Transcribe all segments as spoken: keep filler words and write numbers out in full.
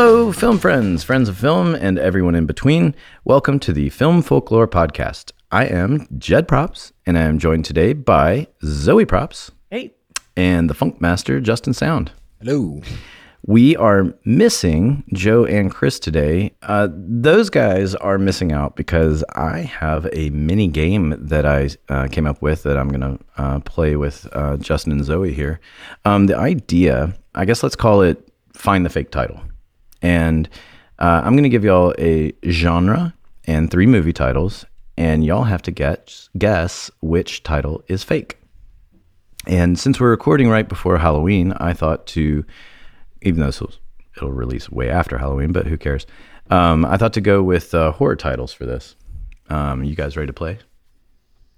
Hello, film friends, friends of film, and everyone in between. Welcome to the Film Folklore podcast. I am Jed Props, and I am joined today by Zoe Props. Hey. And the Funk Master, Justin Sound. Hello. We are missing Joe and Chris today. Uh, those guys are missing out because I have a mini game that I uh, came up with that I'm going to uh, play with uh, Justin and Zoe here. Um, the idea, I guess let's call it Find the Fake Title. And uh, I'm going to give y'all a genre and three movie titles, and y'all have to guess, guess which title is fake. And since we're recording right before Halloween, I thought to, even though it'll, it'll release way after Halloween, but who cares? Um, I thought to go with uh, horror titles for this. Um, you guys ready to play?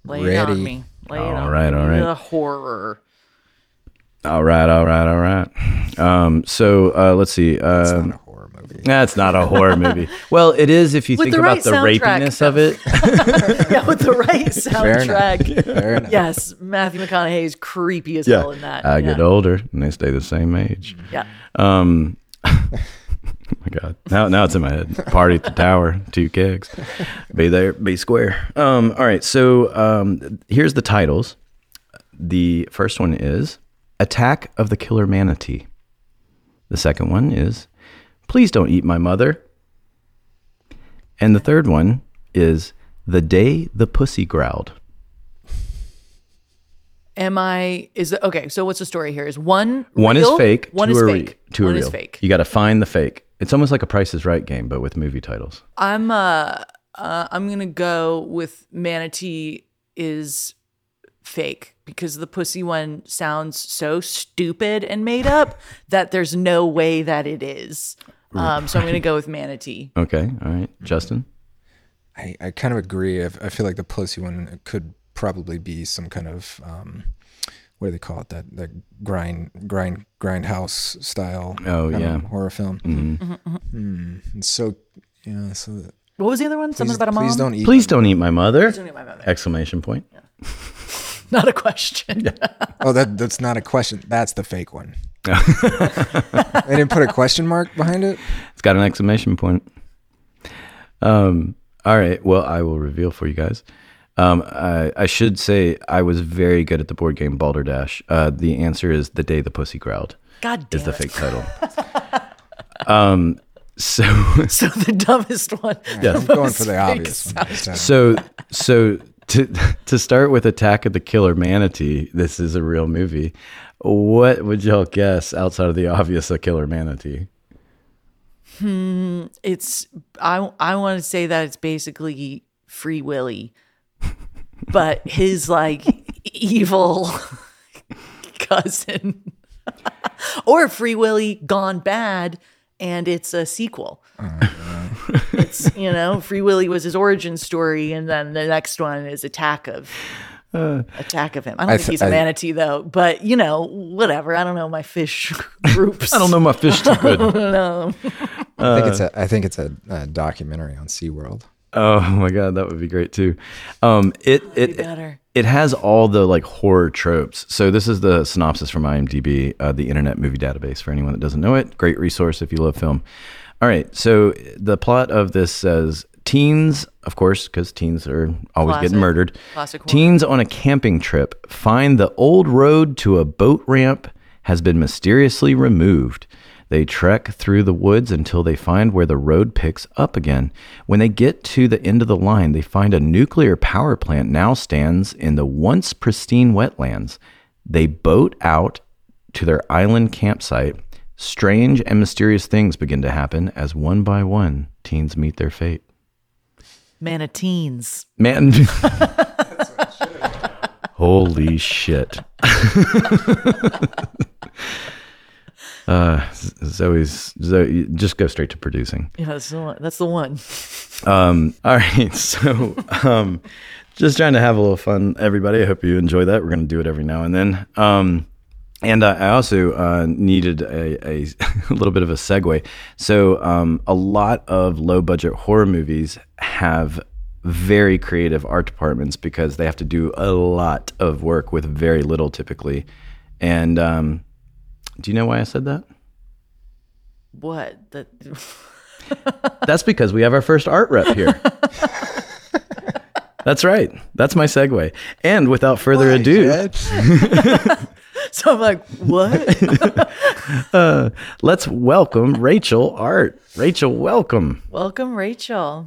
Lay ready. It on me. Lay all it on right, me. All right. The horror. All right, all right, all right. Um, so uh, let's see. Uh, it's not a horror movie. That's not a horror movie. Well, it is if you with think the right about the rapiness of it. Yeah, with the right soundtrack. Fair enough. Fair enough. Yes, Matthew McConaughey is creepy as yeah. hell in that. I yeah. get older and they stay the same age. Yeah. Um, oh my God. Now, now it's in my head. Party at the Tower, two kegs. Be there, be square. Um, all right, so um, here's the titles. The first one is Attack of the Killer Manatee. The second one is Please Don't Eat My Mother. And the third one is The Day the Pussy Growled. Am I, is the, okay, so what's the story here? Is one One real, is fake, one two is are fake. Two one are real. Is fake. You got to find the fake. It's almost like a Price is Right game, but with movie titles. I'm uh, uh I'm going to go with Manatee is fake, because the pussy one sounds so stupid and made up that there's no way that it is. Um, so I'm going to go with Manatee. Okay. All right. Justin? I, I kind of agree. I, I feel like the pussy one could probably be some kind of, um, what do they call it? That that grind, grind, grindhouse style oh, yeah. of horror film. Mm-hmm. Mm-hmm, mm-hmm. And so, you know, so the, what was the other one? Please, Something about a mom? Please don't eat, please don't eat my mother. Please don't eat my mother. Exclamation point. Yeah. Not a question. oh, that that's not a question. That's the fake one. They didn't put a question mark behind it? It's got an exclamation point. Um. All right. Well, I will reveal for you guys. Um. I, I should say I was very good at the board game Balderdash. Uh, the answer is The Day the Pussy Growled. God damn is the it. Fake title. um. So, so the dumbest one. Yeah, I'm going for the obvious one. So, so. To to start with Attack of the Killer Manatee, this is a real movie. What would y'all guess outside of the obvious, a killer manatee? Hmm, it's I I want to say that it's basically Free Willy, but his like evil cousin, or Free Willy gone bad, and it's a sequel. It's, you know, Free Willy was his origin story, and then the next one is Attack of uh, Attack of him. I don't I th- think he's a manatee, I, though, but, you know, whatever. I don't know my fish groups. I don't know my fish too good. No. uh, I think it's a, I think it's a, a documentary on SeaWorld. Oh, my God. That would be great, too. Um, it it, be it it has all the, like, horror tropes. So this is the synopsis from I M D B, uh, the Internet Movie Database, for anyone that doesn't know it. Great resource if you love film. All right, so the plot of this says teens, of course, because teens are always Classic. Getting murdered. Classic teens on a camping trip find the old road to a boat ramp has been mysteriously removed. They trek through the woods until they find where the road picks up again. When they get to the end of the line, they find a nuclear power plant now stands in the once pristine wetlands. They boat out to their island campsite. Strange and mysterious things begin to happen as one by one teens meet their fate. Manateens. Man. Holy shit. uh, Zoe's, Zoe, just go straight to producing. Yeah, that's the one. That's the one. um, all right. So, um, just trying to have a little fun, everybody. I hope you enjoy that. We're going to do it every now and then. Um, And uh, I also uh, needed a, a, a little bit of a segue. So um, a lot of low-budget horror movies have very creative art departments because they have to do a lot of work with very little typically. And um, do you know why I said that? What? The... That's because we have our first art rep here. That's right. That's my segue. And without further Why, ado. So I'm like, what? uh, let's welcome Rachel Art. Rachel, welcome. Welcome, Rachel.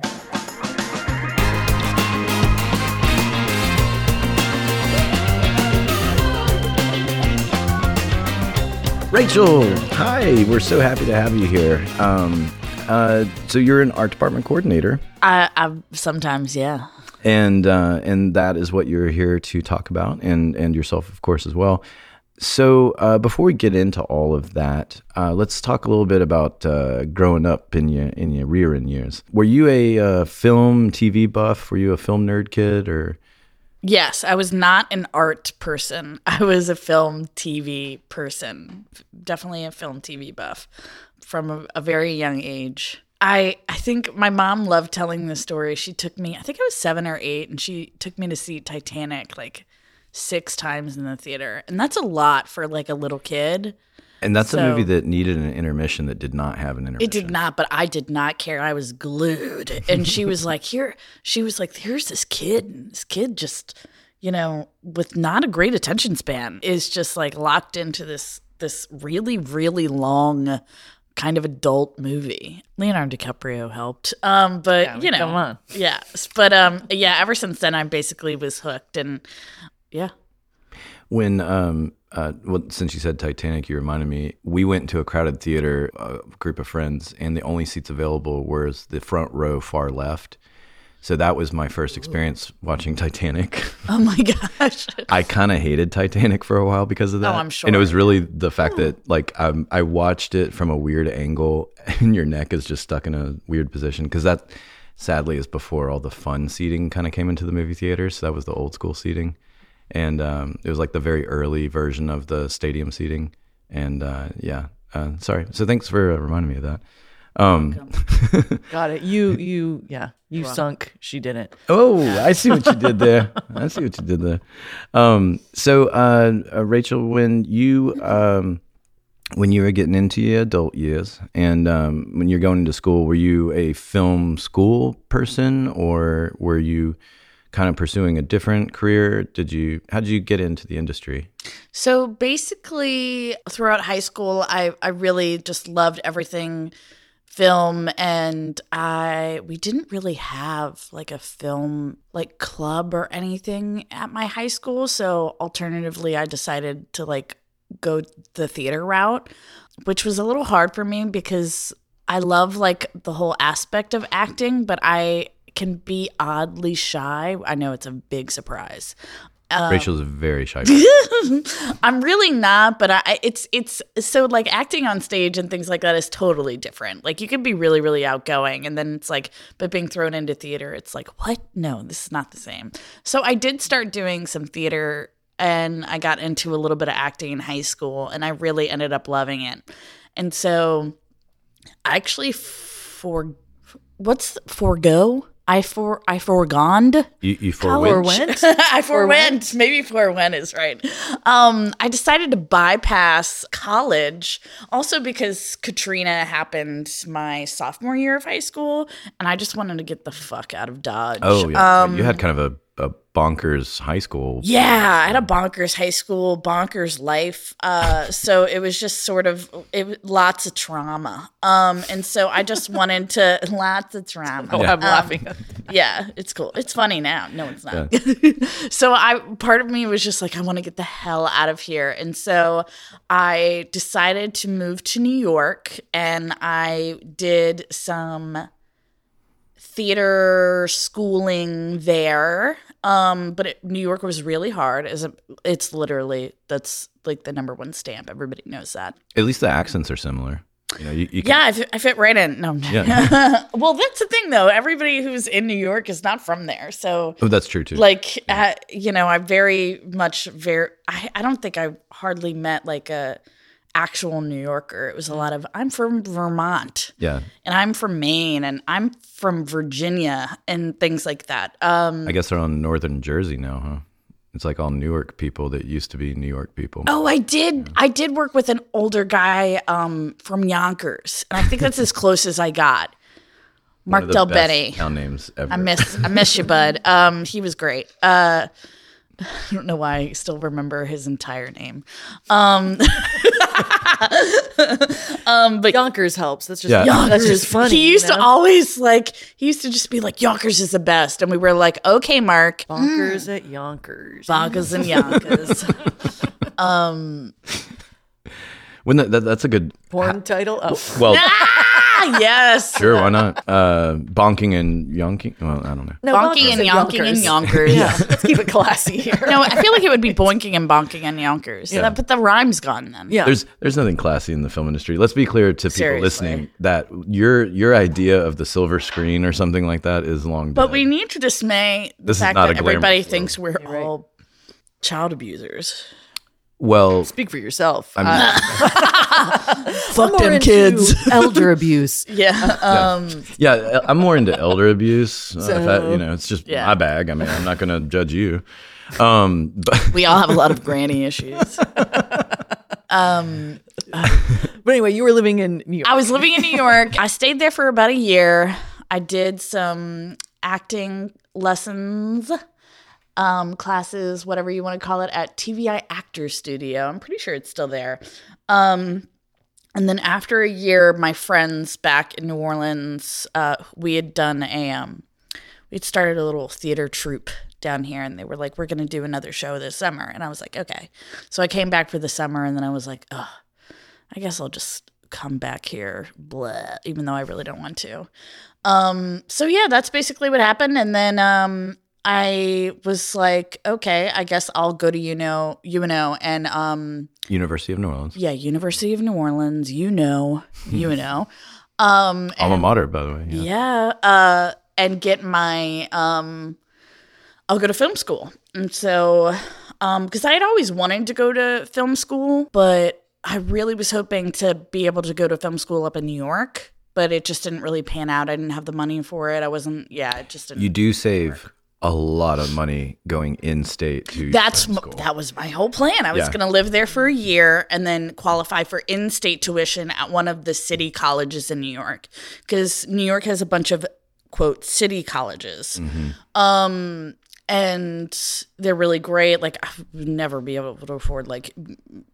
Rachel, hi. We're so happy to have you here. Um, uh, so you're an art department coordinator. I, I sometimes, yeah. And uh, and that is what you're here to talk about, and and yourself, of course, as well. So uh, before we get into all of that, uh, let's talk a little bit about uh, growing up in your in your rearing years. Were you a uh, film T V buff? Were you a film nerd kid? Or yes, I was not an art person. I was a film T V person, definitely a film T V buff from a, a very young age. I, I think my mom loved telling this story. She took me, I think I was seven or eight, and she took me to see Titanic like six times in the theater. And that's a lot for like a little kid. And that's so, a movie that needed an intermission that did not have an intermission. It did not, but I did not care. I was glued. And she was like, here, she was like, here's this kid. And this kid just, you know, with not a great attention span is just like locked into this this really, really long kind of adult movie. Leonardo DiCaprio helped. Um, but yeah, you know, come on. Yeah. But um, yeah, ever since then I basically was hooked, and yeah. When um uh well, since you said Titanic, you reminded me, we went to a crowded theater, a group of friends, and the only seats available were the front row far left. So that was my first experience Ooh. watching Titanic. Oh my gosh. I kind of hated Titanic for a while because of that. Oh, I'm sure. And it was really the fact oh. that like um, I watched it from a weird angle and your neck is just stuck in a weird position, because that sadly is before all the fun seating kind of came into the movie theater. So that was the old school seating. And um, it was like the very early version of the stadium seating. And uh, yeah, uh, sorry. So thanks for uh, reminding me of that. Um, got it. You, you, yeah, you Wrong. sunk. She didn't. Oh, I see what you did there. I see what you did there. Um, so, uh, uh, Rachel, when you, um, when you were getting into your adult years and, um, when you're going into school, were you a film school person, or were you kind of pursuing a different career? Did you, how did you get into the industry? So basically throughout high school, I, I really just loved everything film, and I we didn't really have like a film like club or anything at my high school, so alternatively I decided to like go the theater route, which was a little hard for me because I love like the whole aspect of acting, but I can be oddly shy. I know it's a big surprise. Um, Rachel's a very shy person. I'm really not, but I it's it's so like acting on stage and things like that is totally different. Like you can be really, really outgoing, and then it's like, but being thrown into theater, it's like, what? No, this is not the same. So I did start doing some theater, and I got into a little bit of acting in high school, and I really ended up loving it. And so I actually for what's forego? I for I foregoned. You, you forewent. I forewent. Maybe forewent is right. Um, I decided to bypass college, also because Katrina happened my sophomore year of high school, and I just wanted to get the fuck out of Dodge. Oh yeah, um, you had kind of a, a bonkers high school. Yeah, I had a bonkers high school, bonkers life. Uh, so it was just sort of it, lots of trauma. Um, and so I just wanted to lots of trauma. Oh, I'm um, laughing. Yeah, it's cool. It's funny now. No, it's not. Yeah. So I part of me was just like, I want to get the hell out of here. And so I decided to move to New York, and I did some theater schooling there. Um, but it, New York was really hard. As a, it's literally that's like the number one stamp. Everybody knows that. At least the accents are similar. You know, you, you yeah, I fit, I fit right in. No, yeah. Well, that's the thing though. Everybody who's in New York is not from there, so oh, that's true too. Like, yeah. uh, you know, I very much very. I, I don't think I hardly met like a actual New Yorker. It was a lot of I'm from Vermont, yeah, and I'm from Maine, and I'm from Virginia, and things like that. Um, I guess they're on northern Jersey now, huh? It's like all Newark people that used to be New York people. Oh, I did. Yeah. I did work with an older guy um, from Yonkers, and I think that's as close as I got. Mark Del Benny. Town names ever. I miss. I miss you, bud. Um, he was great. Uh, I don't know why I still remember his entire name. Um, um, but Yonkers helps. That's just yeah. Yonkers. That's just funny. He used you know? to always like. He used to just be like, Yonkers is the best, and we were like, okay, Mark. Bonkers mm. at Yonkers. Bonkers and Yonkers. um, when that, that, that's a good porn ha- title. Oh. Well. Yes. Sure, why not? Uh, bonking and yonking? Well, I don't know. No, bonking and yonking yonkers. and yonkers. Yeah. Let's keep it classy here. No, I feel like it would be boinking and bonking and yonkers. Yeah. But the rhyme's gone then. Yeah. There's there's nothing classy in the film industry. Let's be clear to people Seriously. listening that your your idea of the silver screen or something like that is long dead. But we need to dismay the this fact that everybody world. thinks we're You're all right. child abusers. Well, speak for yourself. I mean, uh, fuck them kids. Elder abuse. Yeah. Um, yeah. yeah. I'm more into elder abuse. So, uh, I, you know, it's just yeah. my bag. I mean, I'm not going to judge you. Um, but we all have a lot of granny issues. um, uh, but anyway, you were living in New York. I was living in New York. I stayed there for about a year. I did some acting lessons. Um, classes, whatever you want to call it, at T V I Actors Studio. I'm pretty sure it's still there. Um, and then after a year, my friends back in New Orleans, uh, we had done a, um, we'd started a little theater troupe down here, and they were like, we're going to do another show this summer. And I was like, okay. So I came back for the summer, and then I was like, oh, I guess I'll just come back here, blah, even though I really don't want to. Um, so yeah, that's basically what happened. And then, um, I was like, okay, I guess I'll go to U N O, U N O, and um, University of New Orleans. Yeah, University of New Orleans, U N O, U N O, um, and, alma mater, by the way. Yeah, yeah uh, and get my, um, I'll go to film school, and so because um, I had always wanted to go to film school, but I really was hoping to be able to go to film school up in New York, but it just didn't really pan out. I didn't have the money for it. I wasn't. Yeah, it just didn't. You do save. Work. A lot of money going in state to That's m- that was my whole plan. I was yeah. going to live there for a year and then qualify for in-state tuition at one of the city colleges in New York, because New York has a bunch of quote city colleges, mm-hmm. um, and they're really great. Like I would never be able to afford like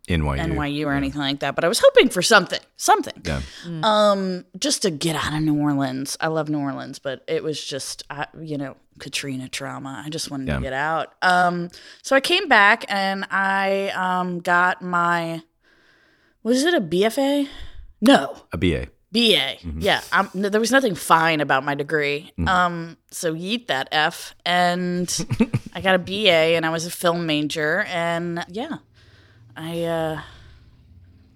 N Y U, N Y U or yeah. anything like that, but I was hoping for something, something, yeah. mm. um, just to get out of New Orleans. I love New Orleans, but it was just I, you know. Katrina trauma. I just wanted yeah. to get out. Um, so I came back and I um, got my, was it a B F A? No. A B A. B A. Mm-hmm. Yeah. I'm, there was nothing fine about my degree. Mm-hmm. Um, so yeet that F. And I got a B A and I was a film major. And yeah, I uh,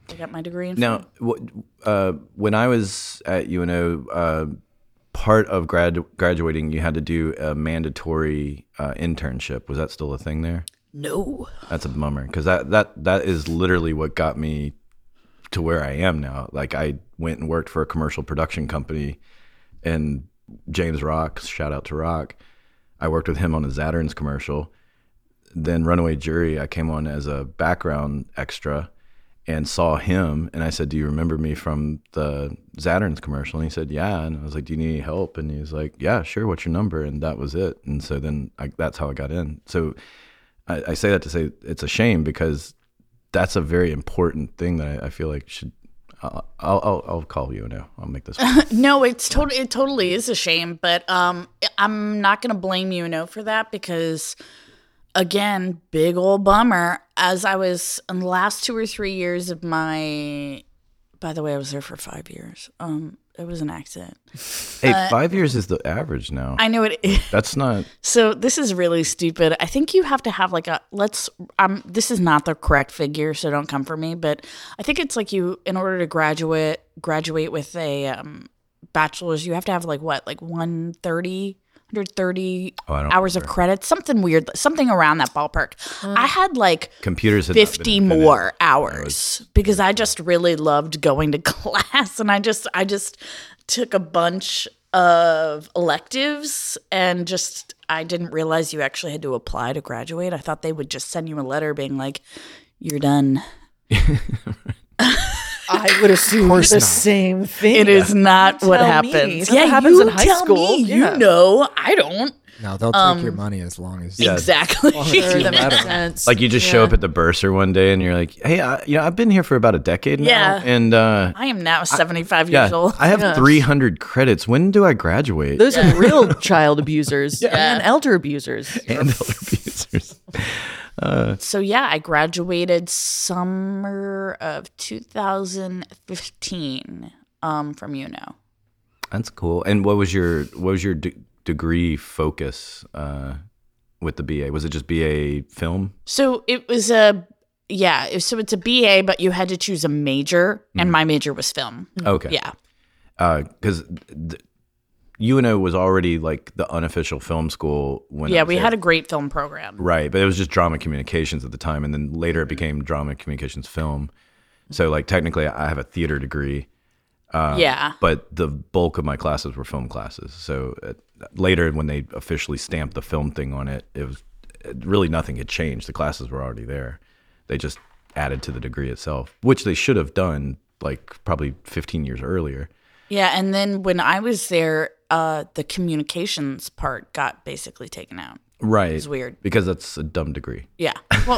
I got my degree in now, film. Now, uh, when I was at U N O, uh, part of grad graduating, you had to do a mandatory uh, internship. Was that still a thing there? No. That's a bummer, because that, that, that is literally what got me to where I am now. Like I went and worked for a commercial production company, and James Rock, shout out to Rock. I worked with him on a Zatterns commercial. Then Runaway Jury, I came on as a background extra and saw him, and I said, do you remember me from the Zatterns commercial? And he said, yeah. And I was like, do you need any help? And he was like, yeah, sure, what's your number? And that was it. And so then I, that's how I got in. So I, I say that to say it's a shame, because that's a very important thing that I, I feel like should I'll, I'll I'll call you now. I'll make this one. No, it's totally it totally is a shame, but um I'm not going to blame you now for that, because again, big old bummer. As I was in the last two or three years of my, by the way, I was there for five years. Um, it was an accident. Hey, uh, five years is the average now. I know it is. That's not. So this is really stupid. I think you have to have like a, let's, um, this is not the correct figure, so don't come for me, but I think it's like you, in order to graduate, graduate with a um, bachelor's, you have to have like what, like one thirty one hundred thirty oh, hours remember. Of credits, something weird, something around that ballpark. Mm. I had like computers fifty more hours was, because I just really loved going to class, and I just I just took a bunch of electives, and just I didn't realize you actually had to apply to graduate. I thought they would just send you a letter being like, you're done. I would assume the not. same thing. It yeah. is not what happens. Yeah, what happens in high tell school. Me. Yeah. You know, I don't. No, they'll take um, your money as long as yeah, exactly. As long as sure, that makes sense. Like you just yeah. show up at the bursar one day and you're like, "Hey, I, you know, I've been here for about a decade yeah. now, and uh, I am now seventy-five I, years yeah, old. I have yeah. three hundred credits. When do I graduate?" Those yeah. are real child abusers yeah. and elder abusers and elder abusers. Uh, so yeah, I graduated summer of two thousand fifteen um, from U N O. That's cool. And what was your what was your de- degree focus uh, with the B A? Was it just B A film? So it was a yeah. So it's a B A, but you had to choose a major, and mm. my major was film. Okay, yeah, because. Uh, th- U N O was already like the unofficial film school. When yeah, we there. had a great film program. Right, but it was just drama communications at the time, and then later it became drama communications film. So like technically I have a theater degree. Uh, yeah. But the bulk of my classes were film classes. So uh, later when they officially stamped the film thing on it, it was it, really nothing had changed. The classes were already there. They just added to the degree itself, which they should have done like probably fifteen years earlier. Yeah, and then when I was there, Uh, the communications part got basically taken out. Right. It was weird. Because that's a dumb degree. Yeah. Well,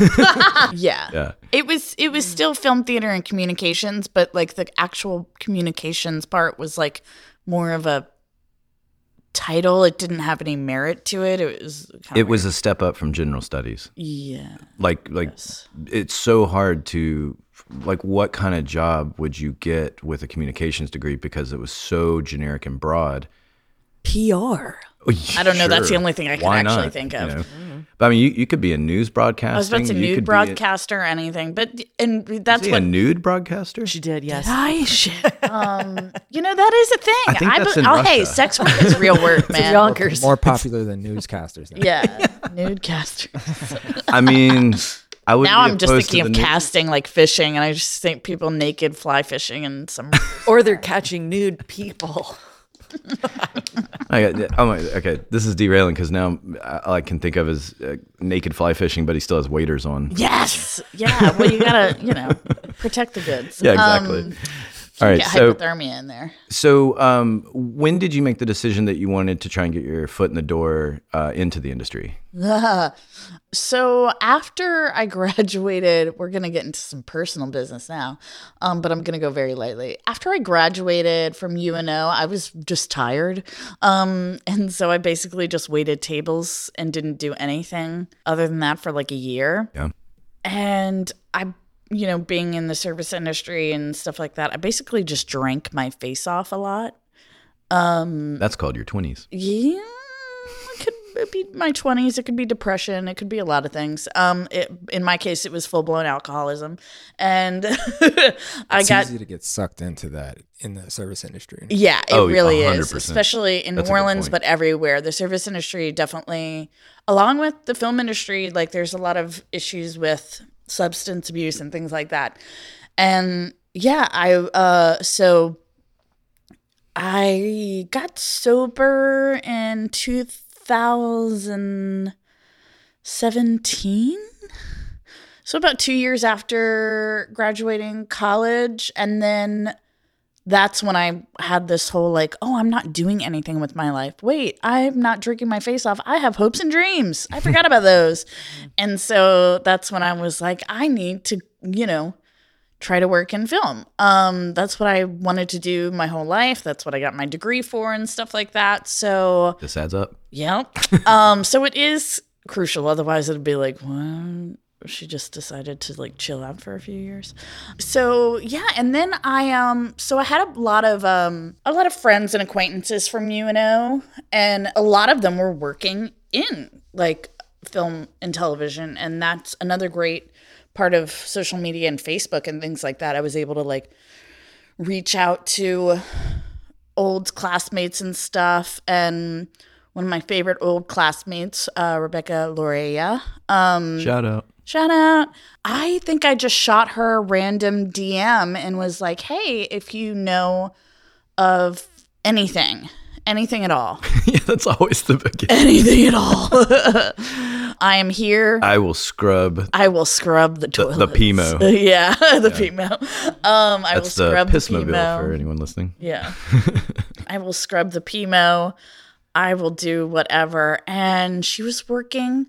yeah. yeah. It was it was still film, theater, and communications, but like the actual communications part was like more of a title. It didn't have any merit to it. It was kind of It weird. was a step up from general studies. Yeah. Like like yes. It's so hard to like what kind of job would you get with a communications degree because it was so generic and broad. P R. I don't know. Sure. That's the only thing I can Why actually not? think of. You know? mm-hmm. But I mean, you, you could be a news broadcaster. I was about to say nude broadcaster, a, anything. But and that's is what a nude broadcaster. She did, yes. Did I shit. um, you know that is a thing. I think I that's be, in oh, Russia. Hey, sex work is real work, man. Yonkers. More, more popular than newscasters. Now. Yeah, nudecasters. I mean. I now I'm just thinking of casting, like fishing, and I just think people naked fly fishing and some. Or they're catching nude people. okay, oh my, okay, this is derailing because now all I can think of is uh, naked fly fishing, but he still has waders on. Yes, yeah. Well, you gotta, you know, protect the goods. Yeah, exactly. Um, all right, get so hypothermia in there. So, um, when did you make the decision that you wanted to try and get your foot in the door uh, into the industry? Uh, so after I graduated, we're gonna get into some personal business now, um, but I'm gonna go very lightly. After I graduated from U N O, I was just tired, um, and so I basically just waited tables and didn't do anything other than that for like a year. Yeah, and I. you know, being in the service industry and stuff like that, I basically just drank my face off a lot. Um, That's called your twenties. Yeah. It could it be my twenties. It could be depression. It could be a lot of things. Um, it, in my case, it was full-blown alcoholism. And I it's got... It's easy to get sucked into that in the service industry. Yeah, it oh, really one hundred percent. Is, especially in That's New Orleans, but everywhere. The service industry definitely, along with the film industry, like there's a lot of issues with... substance abuse and things like that. And yeah, I, uh, so I got sober in two thousand seventeen. So about two years after graduating college. And then that's when I had this whole like, oh, I'm not doing anything with my life. Wait, I'm not drinking my face off. I have hopes and dreams. I forgot about those. And so that's when I was like, I need to, you know, try to work in film. Um, that's what I wanted to do my whole life. That's what I got my degree for and stuff like that. So this adds up. Yeah. um, so it is crucial. Otherwise it'd be like, what? She just decided to like chill out for a few years. So yeah, and then I um so I had a lot of um a lot of friends and acquaintances from U N O, and a lot of them were working in like film and television, and that's another great part of social media and Facebook and things like that. I was able to like reach out to old classmates and stuff, and one of my favorite old classmates, uh, Rebecca Lorea. Um, shout out. Shout out. I think I just shot her a random D M and was like, hey, if you know of anything. Anything at all. Yeah, that's always the beginning. Anything at all. I am here. I will scrub. I will scrub the toilet. The, the P M O. Yeah, the yeah. P M O. Um, I that's will scrub the, the P M O. For anyone listening. Yeah. I will scrub the P M O. I will do whatever. And she was working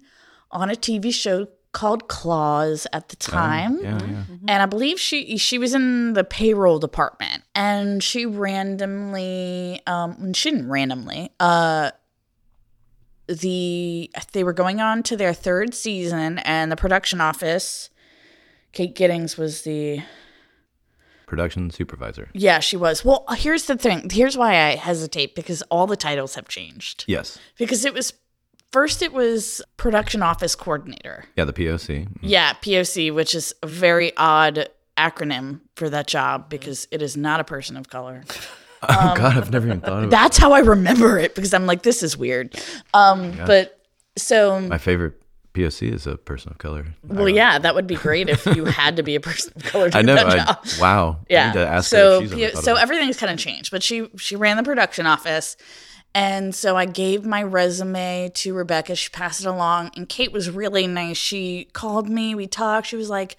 on a T V show called Claws at the time. Oh, yeah, yeah. Mm-hmm. And I believe she she was in the payroll department, and she randomly um she didn't randomly uh the they were going on to their third season, and the production office, Kate Giddings was the production supervisor. Yeah, she was. Well, here's the thing. Here's why I hesitate, because all the titles have changed. Yes. Because it was First, it was production office coordinator. Yeah, the P O C. Mm-hmm. Yeah, P O C, which is a very odd acronym for that job because it is not a person of color. Oh, um, God, I've never even thought of it. That's how I remember it, because I'm like, this is weird. Um, oh but so... My favorite P O C is a person of color. Well, yeah, that would be great if you had to be a person of color to I know, do that I, job. Wow. Yeah. I need to ask so her if she's ever thought so of it. Everything's kind of changed, but she she ran the production office. And so I gave my resume to Rebecca. She passed it along, and Kate was really nice. She called me. We talked. She was like,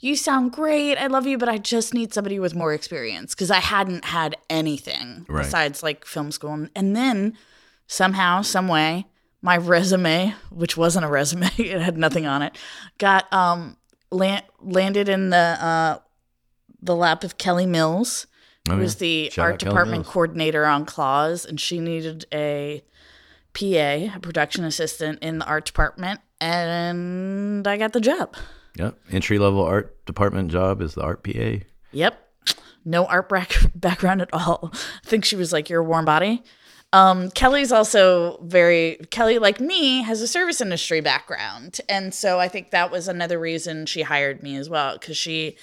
you sound great. I love you, but I just need somebody with more experience, because I hadn't had anything right. besides like film school. And then somehow, some way, my resume, which wasn't a resume, it had nothing on it, got um, land- landed in the uh, the lap of Kelly Mills. Oh, who was the Shout art department coordinator on Claws, and she needed a P A, a production assistant in the art department, and I got the job. Yep. Entry-level art department job is the art P A. Yep. No art bra- background at all. I think she was like, you're a warm body. Um, Kelly's also very – Kelly, like me, has a service industry background, and so I think that was another reason she hired me as well, because she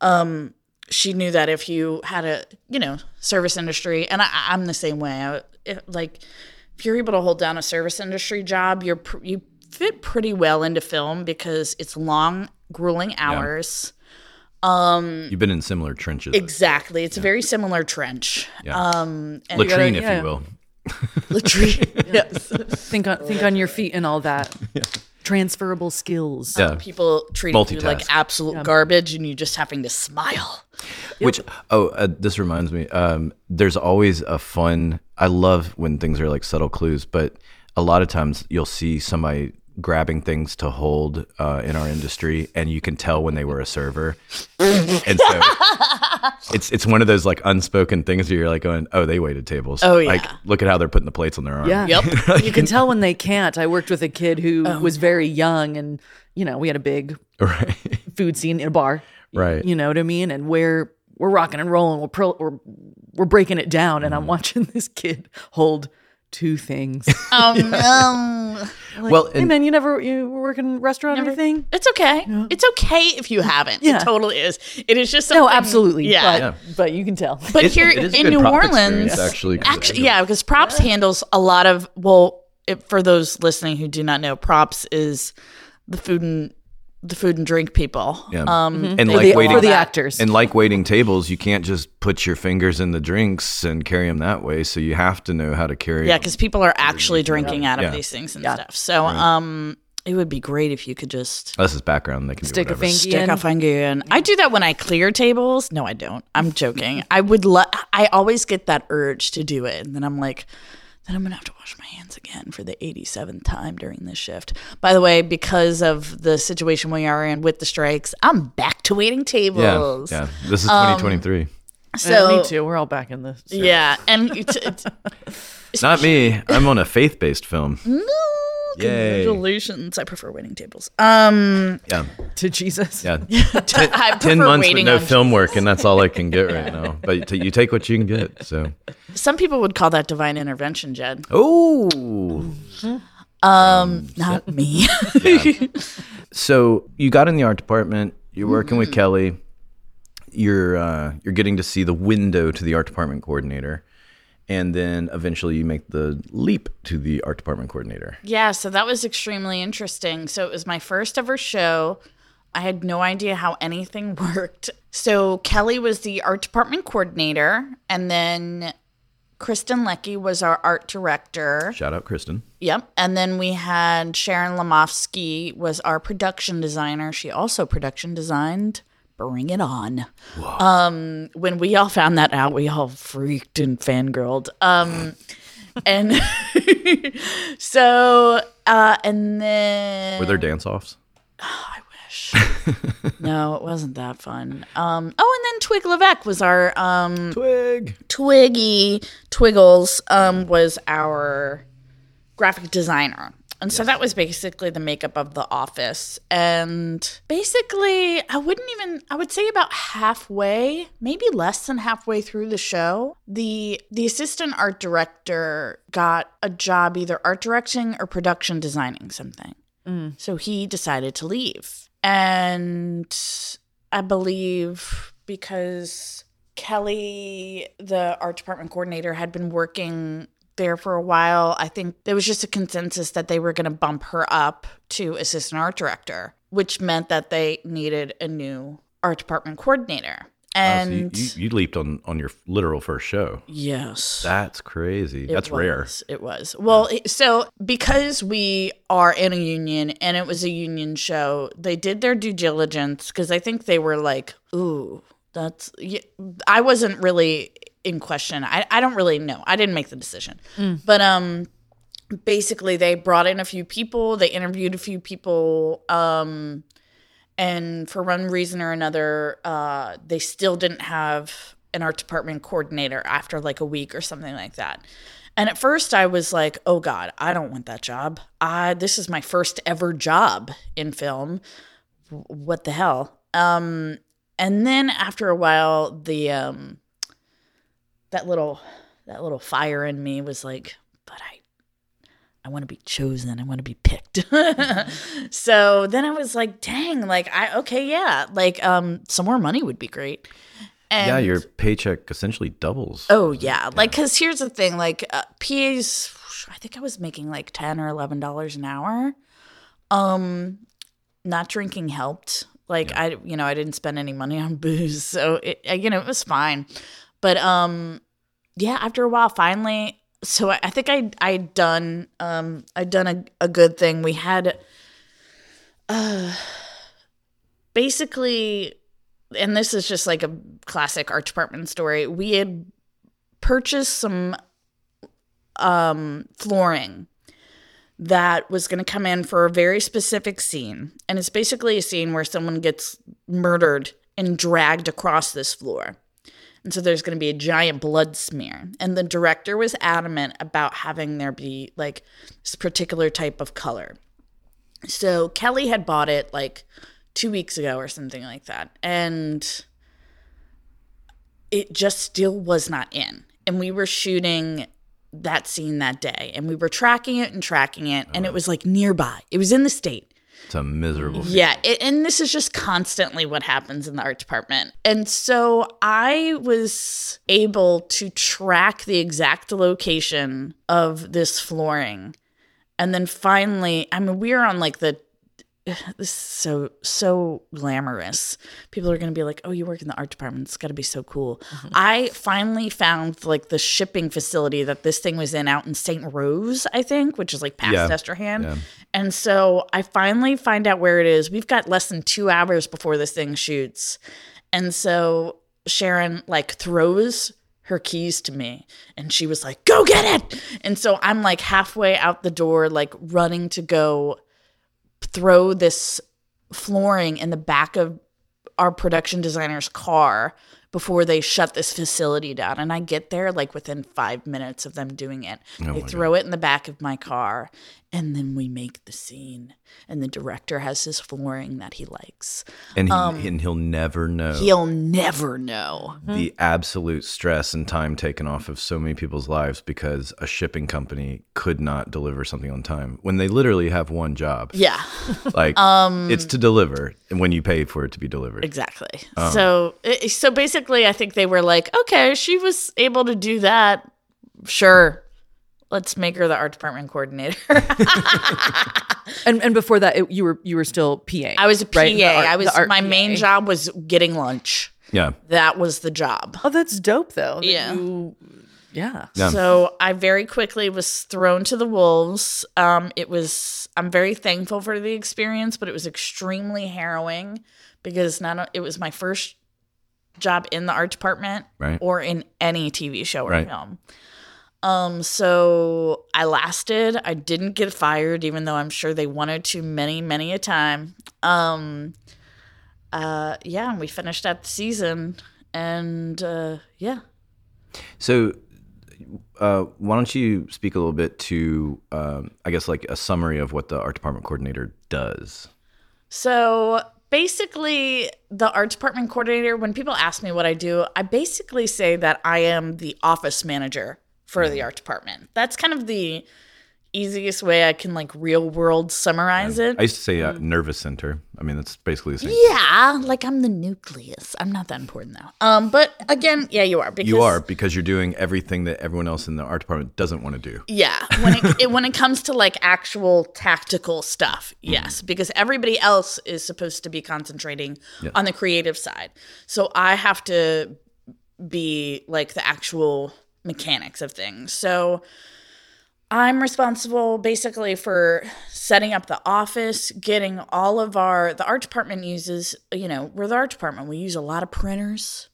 um, – she knew that if you had a, you know, service industry, and I, I'm the same way. I, it, like, if you're able to hold down a service industry job, you're pr- you fit pretty well into film, because it's long, grueling hours. Yeah. Um, You've been in similar trenches. Exactly. It's yeah. a very similar trench. Yeah. Um, and latrine, you gotta, if yeah. you will. Latrine, yes. Think on, think on your feet and all that. Yeah. Transferable skills. Yeah. Um, people treating you like absolute yeah. garbage, and you just having to smile. Yep. Which, oh, uh, this reminds me. Um, there's always a fun. I love when things are like subtle clues, but a lot of times you'll see somebody grabbing things to hold uh, in our industry, and you can tell when they were a server. And so it's it's one of those like unspoken things where you're like going, oh, they waited tables. Oh, yeah. Like, look at how they're putting the plates on their arm. Yeah. Yep. Like, you can tell when they can't. I worked with a kid who oh. was very young, and, you know, we had a big right. food scene in a bar. Right. You know what I mean? And we're we're rocking and rolling. We're pro- we're, we're breaking it down, mm. and I'm watching this kid hold two things. Um, yeah. um like, well, and, hey man, you never you work in a restaurant or anything? It's okay. Yeah. It's okay if you haven't. Yeah. It totally is. It is just something. No, absolutely. Yeah. But, yeah. but you can tell. But it, here it in New Orleans, actually, actually, yeah, because Props yeah. handles a lot of. Well, it, for those listening who do not know, Props is the food and the food and drink people. Yeah. Um, mm-hmm. And like the, waiting for the actors. And like waiting tables, you can't just put your fingers in the drinks and carry them that way. So you have to know how to carry. Yeah, because people are actually drinking out of yeah. these things and yeah. stuff. So right. um, it would be great if you could just. This is background. They can stick do whatever. A finger in. Stick a finger in. I do that when I clear tables. No, I don't. I'm joking. I would. Lo- I always get that urge to do it, and then I'm like. Then I'm going to have to wash my hands again for the eighty-seventh time during this shift. By the way, because of the situation we are in with the strikes, I'm back to waiting tables. Yeah, yeah. This is twenty twenty-three. Um, so, me too. We're all back in this. Series. Yeah. and it's, it's, Not me. I'm on a faith-based film. No. Yay. Congratulations. I prefer waiting tables. Um, yeah. To Jesus. Yeah. ten, I prefer ten months with no film Jesus. Work, and that's all I can get right now. But t- you take what you can get. So. Some people would call that divine intervention, Jed. Oh. Mm-hmm. Um, um, not so, me. Yeah. So you got in the art department. You're working mm-hmm. with Kelly. You're uh, you're getting to see the window to the art department coordinator. And then eventually you make the leap to the art department coordinator. Yeah, so that was extremely interesting. So it was my first ever show. I had no idea how anything worked. So Kelly was the art department coordinator, and then Kristen Leckie was our art director. Shout out Kristen. Yep. And then we had Sharon Lamofsky was our production designer. She also production designed Bring It On. Whoa. Um, when we all found that out, we all freaked and fangirled. Um, and so, uh, and then... Were there dance-offs? Oh, I wish. No, it wasn't that fun. Um, oh, and then Twig Levesque was our... Um, Twig. Twiggy Twiggles um, was our graphic designer. And so yes. that was basically the makeup of the office. And basically, I wouldn't even, I would say about halfway, maybe less than halfway through the show, the the assistant art director got a job either art directing or production designing something. Mm. So he decided to leave. And I believe because Kelly, the art department coordinator, had been working there for a while, I think there was just a consensus that they were going to bump her up to assistant art director, which meant that they needed a new art department coordinator. And oh, so you, you, you leaped on, on your literal first show. Yes. That's crazy. It That's was, rare. It was. Well, yeah. So because we are in a union and it was a union show, they did their due diligence because I think they were like, ooh, that's – I wasn't really – in question. I, I don't really know. I didn't make the decision. Mm. But um, basically they brought in a few people. They interviewed a few people. Um, and for one reason or another, uh, they still didn't have an art department coordinator after like a week or something like that. And at first I was like, oh God, I don't want that job. I, this is my first ever job in film. W- what the hell? Um, and then after a while, the... Um, That little that little fire in me was like, but I I want to be chosen. I want to be picked. So then I was like, dang, like, I okay, yeah. Like um, some more money would be great. And, yeah, your paycheck essentially doubles. Oh, yeah. yeah. Like, because here's the thing. Like uh, P As, I think I was making like ten or eleven dollars an hour. Um, not drinking helped. Like, yeah. I, you know, I didn't spend any money on booze. So, it, you know, it was fine. But, um, yeah, after a while, finally, so I, I think I I'd done, um, I'd done a, a good thing. We had uh, basically, and this is just like a classic art department story, we had purchased some um, flooring that was going to come in for a very specific scene. And it's basically a scene where someone gets murdered and dragged across this floor. And so there's going to be a giant blood smear. And the director was adamant about having there be like this particular type of color. So Kelly had bought it like two weeks ago or something like that. And it just still was not in. And we were shooting that scene that day. And we were tracking it and tracking it. Oh. And it was like nearby. It was in the state. It's a miserable feeling. Yeah, it, and this is just constantly what happens in the art department. And so I was able to track the exact location of this flooring. And then finally, I mean, we were on like the, this is so, so glamorous. People are going to be like, oh, you work in the art department. It's got to be so cool. Mm-hmm. I finally found like the shipping facility that this thing was in out in Saint Rose, I think, which is like past yeah. Destrehan. Yeah. And so I finally find out where it is. We've got less than two hours before this thing shoots. And so Sharon like throws her keys to me and she was like, go get it. And so I'm like halfway out the door, like running to go throw this flooring in the back of our production designer's car before they shut this facility down. And I get there like within five minutes of them doing it. Oh they throw God. it in the back of my car and then we make the scene. And the director has his flooring that he likes. And, he, um, and he'll never know. He'll never know. The absolute stress and time taken off of so many people's lives because a shipping company could not deliver something on time when they literally have one job. Yeah. Like um, it's to deliver when you pay for it to be delivered. Exactly. Um, so so basically I think they were like, okay, she was able to do that. Sure. Let's make her the art department coordinator. and and before that, it, you were you were still P A. I was a P A. Right? Art, I was my P A. Main job was getting lunch. Yeah, that was the job. Oh, that's dope though. That yeah, you Yeah. yeah. So I very quickly was thrown to the wolves. Um, it was, I'm very thankful for the experience, but it was extremely harrowing because not it was my first job in the art department right. or in any T V show or right. film. Um, so I lasted. I didn't get fired, even though I'm sure they wanted to many, many a time. Um, uh, yeah, and we finished out the season, and uh, yeah. So, uh, why don't you speak a little bit to, um, I guess, like a summary of what the art department coordinator does? So basically, the art department coordinator. When people ask me what I do, I basically say that I am the office manager for the art department. That's kind of the easiest way I can like real world summarize yeah. it. I used to say uh, nervous center. I mean, that's basically the same. Yeah, like I'm the nucleus. I'm not that important though. Um, but again, yeah, you are. Because, you are because you're doing everything that everyone else in the art department doesn't want to do. Yeah, when it, it when it comes to like actual tactical stuff, yes, mm. because everybody else is supposed to be concentrating yeah. on the creative side. So I have to be like the actual mechanics of things. So I'm responsible basically for setting up the office, getting all of our, the art department uses, you know, we're the art department. We use a lot of printers,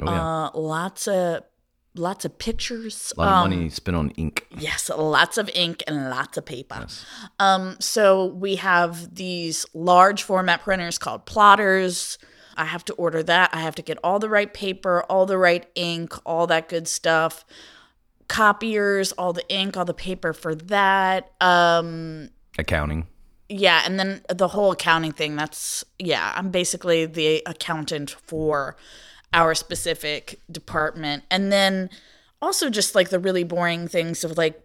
oh, yeah. uh, lots of, lots of pictures. A lot um, of money spent on ink. Yes. Lots of ink and lots of paper. Yes. Um, so we have these large format printers called plotters. I have to order that. I have to get all the right paper, all the right ink, all that good stuff. Copiers, all the ink, all the paper for that. Um, accounting. Yeah, and then the whole accounting thing. That's, yeah, I'm basically the accountant for our specific department. And then also just like the really boring things of like,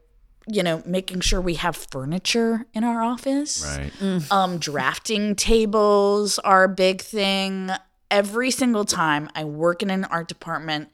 you know, making sure we have furniture in our office. Right. Mm. Um, drafting tables are a big thing. Every single time I work in an art department,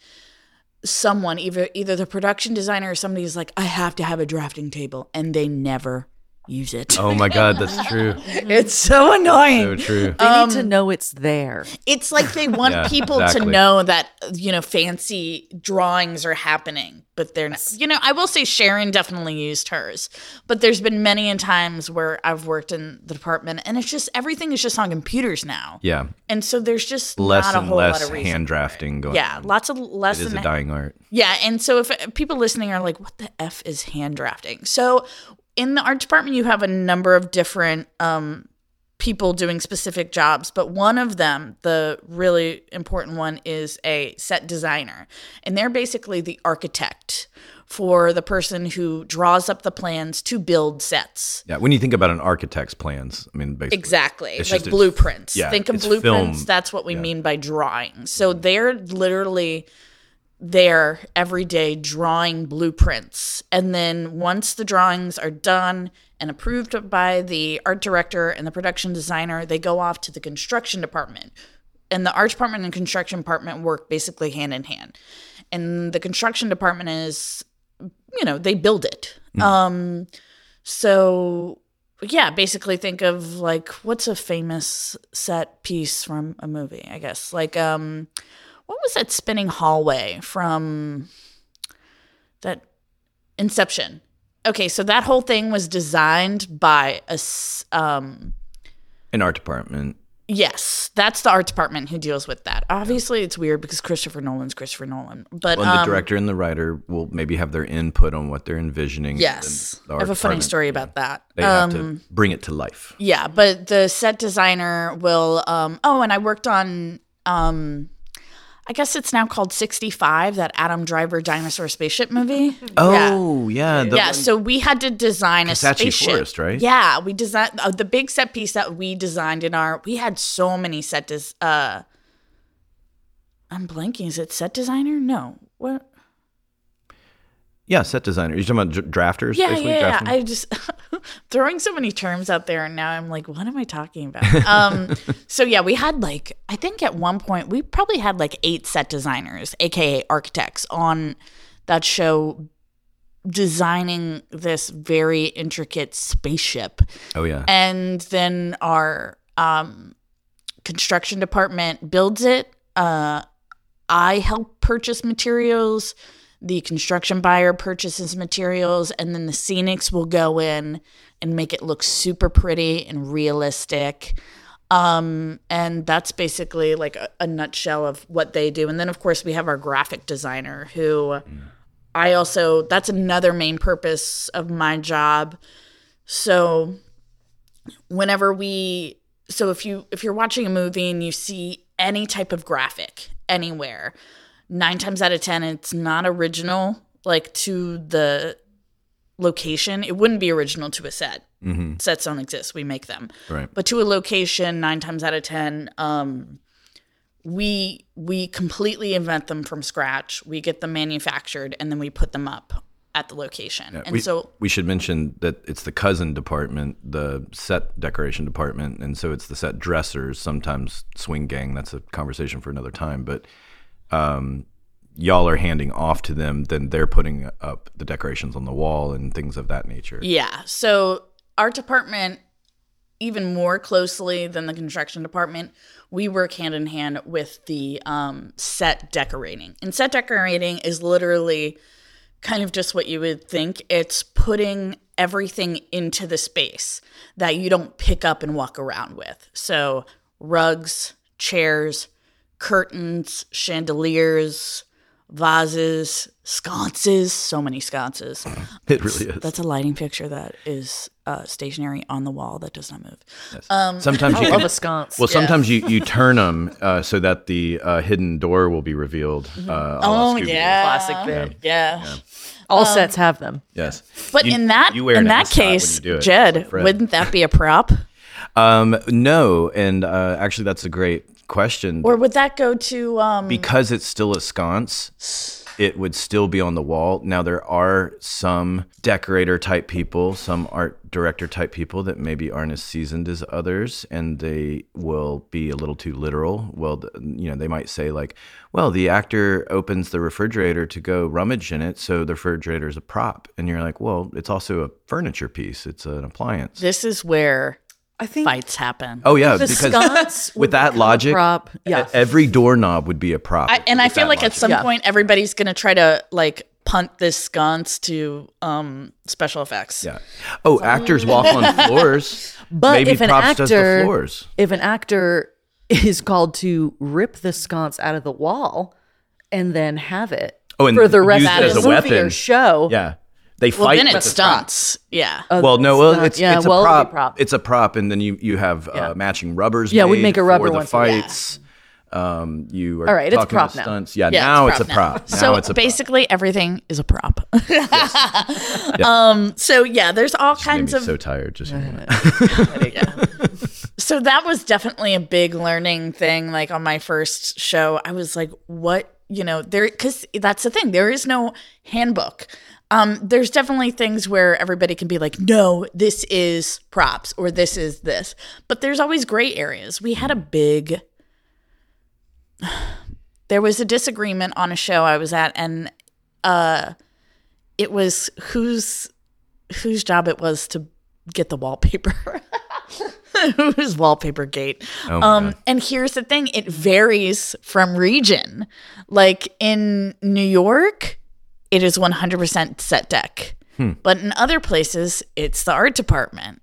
someone, either either the production designer or somebody is like, I have to have a drafting table, and they never use it. Oh my God, that's true. It's so annoying. So true. They um, need to know it's there. It's like they want yeah, people exactly. to know that, you know, fancy drawings are happening, but they're not. You know, I will say Sharon definitely used hers, but there's been many in times where I've worked in the department and it's just, everything is just on computers now. Yeah. And so there's just less not a whole less lot of reason. Hand drafting going yeah, on. Yeah, lots of less. It is a dying art. Yeah. And so if people listening are like, what the F is hand drafting? So in the art department, you have a number of different um, people doing specific jobs, but one of them, the really important one, is a set designer. And they're basically the architect for the person who draws up the plans to build sets. Yeah, when you think about an architect's plans, I mean, basically. Exactly, it's like just, blueprints. Yeah, think of blueprints, film. That's what we yeah. mean by drawing. So they're literally there every day drawing blueprints, and then once the drawings are done and approved by the art director and the production designer, they go off to the construction department, and the art department and construction department work basically hand in hand. And the construction department is, you know, they build it. Mm. Um so yeah, basically think of like, what's a famous set piece from a movie, I guess, like um what was that spinning hallway from that Inception? Okay, so that whole thing was designed by a, um, an art department. Yes, that's the art department who deals with that. Obviously, yeah. It's weird because Christopher Nolan's Christopher Nolan. But well, and um, the director and the writer will maybe have their input on what they're envisioning. Yes, I have a funny story about yeah, that. They um, have to bring it to life. Yeah, but the set designer will um, – oh, and I worked on um, – I guess it's now called sixty-five, that Adam Driver dinosaur spaceship movie. Oh, yeah. Yeah, yeah, so we had to design a spaceship. It's Forest, right? Yeah, we designed uh, the big set piece that we designed in our, we had so many set, des- uh, I'm blanking, is it set designer? No. What? Yeah, set designer. You're talking about d- drafters? Yeah, basically? yeah, yeah. Drafting? I just throwing so many terms out there, and now I'm like, what am I talking about? um, so yeah, we had like, I think at one point we probably had like eight set designers, aka architects, on that show, designing this very intricate spaceship. Oh yeah. And then our um, construction department builds it. Uh, I help purchase materials. the construction buyer purchases materials, and then the scenics will go in and make it look super pretty and realistic. Um, and that's basically like a, a nutshell of what they do. And then, of course, we have our graphic designer who I also, that's another main purpose of my job. So whenever we, so if you, if you're watching a movie and you see any type of graphic anywhere, nine times out of ten, it's not original, like, to the location. It wouldn't be original to a set. Mm-hmm. Sets don't exist. We make them. Right. But to a location, nine times out of ten, um, we we completely invent them from scratch. We get them manufactured, and then we put them up at the location. Yeah, and we, so we should mention that it's the cousin department, the set decoration department, and so it's the set dressers, sometimes swing gang. That's a conversation for another time, but... Um, y'all are handing off to them, then they're putting up the decorations on the wall and things of that nature. Yeah. So our department, even more closely than the construction department, we work hand in hand with the um, set decorating. And set decorating is literally kind of just what you would think. It's putting everything into the space that you don't pick up and walk around with. So rugs, chairs, curtains, chandeliers, vases, sconces, so many sconces. It really is. That's a lighting picture that is uh, stationary on the wall that does not move. Yes. Um, sometimes you I love a sconce. Well, yeah. Sometimes you, you turn them uh, so that the uh, hidden door will be revealed. Mm-hmm. Uh, oh, yeah. Classic thing. Yeah. yeah. yeah. All um, sets have them. Yes. But you, in that in that case, Jed, wouldn't that be a prop? um, no. And uh, actually, that's a great question. Or would that go to um because it's still a sconce, it would still be on the wall. Now there are some decorator type people, some art director type people that maybe aren't as seasoned as others, and they will be a little too literal. Well, you know, they might say like, well, the actor opens the refrigerator to go rummage in it, so the refrigerator is a prop. And you're like, well, it's also a furniture piece, it's an appliance. This is where I think fights happen. Oh yeah, the because with that logic, prop. Yeah. Every doorknob would be a prop. I, and I feel like logic. At some yeah. point everybody's going to try to like punt this sconce to um, special effects. Yeah. Oh, so. Actors walk on floors. But maybe if an props actor does the floors. If an actor is called to rip the sconce out of the wall and then have it oh, and for the rest of the movie weapon. Or show. Yeah. They well, fight then with it stunts. Yeah. Uh, well, no, well, it's, yeah, it's well, a prop. prop. It's a prop, and then you, you have yeah. uh, matching rubbers. Yeah, we make a rubber for the one fights. Yeah. Um, you are all right. It's prop stunts. Now. Yeah, yeah, now it's, it's a prop. Now. Now so it's a basically, prop. Everything is a prop. Yes. Yeah. Um. So yeah, there's all she kinds made me of. So tired. Just. yeah. So that was definitely a big learning thing. Like on my first show, I was like, "What?" You know, there because that's the thing. There is no handbook. Um, there's definitely things where everybody can be like, no, this is props or this is this. But there's always gray areas. We had a big – there was a disagreement on a show I was at, and uh, it was whose whose job it was to get the wallpaper. It was wallpaper gate. Oh um, and here's the thing. It varies from region. Like in New York – it is one hundred percent set deck. Hmm. But in other places, it's the art department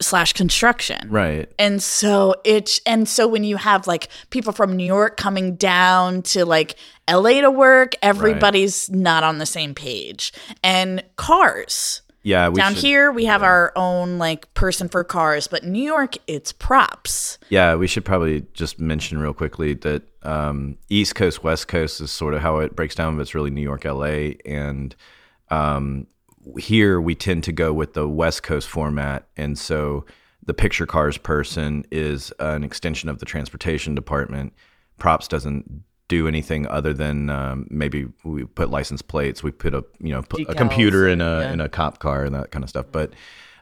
slash construction. Right. And so it's, and so when you have like people from New York coming down to like L A to work, everybody's right. not on the same page. And cars. Yeah. We down should, here, we have yeah. our own like person for cars, but in New York, it's props. Yeah. We should probably just mention real quickly that Um, East Coast, West Coast is sort of how it breaks down, but it's really New York, L A. And um, here we tend to go with the West Coast format. And so the picture cars person is an extension of the transportation department. Props doesn't do anything other than um, maybe we put license plates, we put a, you know, put a computer in a, yeah. in a cop car and that kind of stuff. But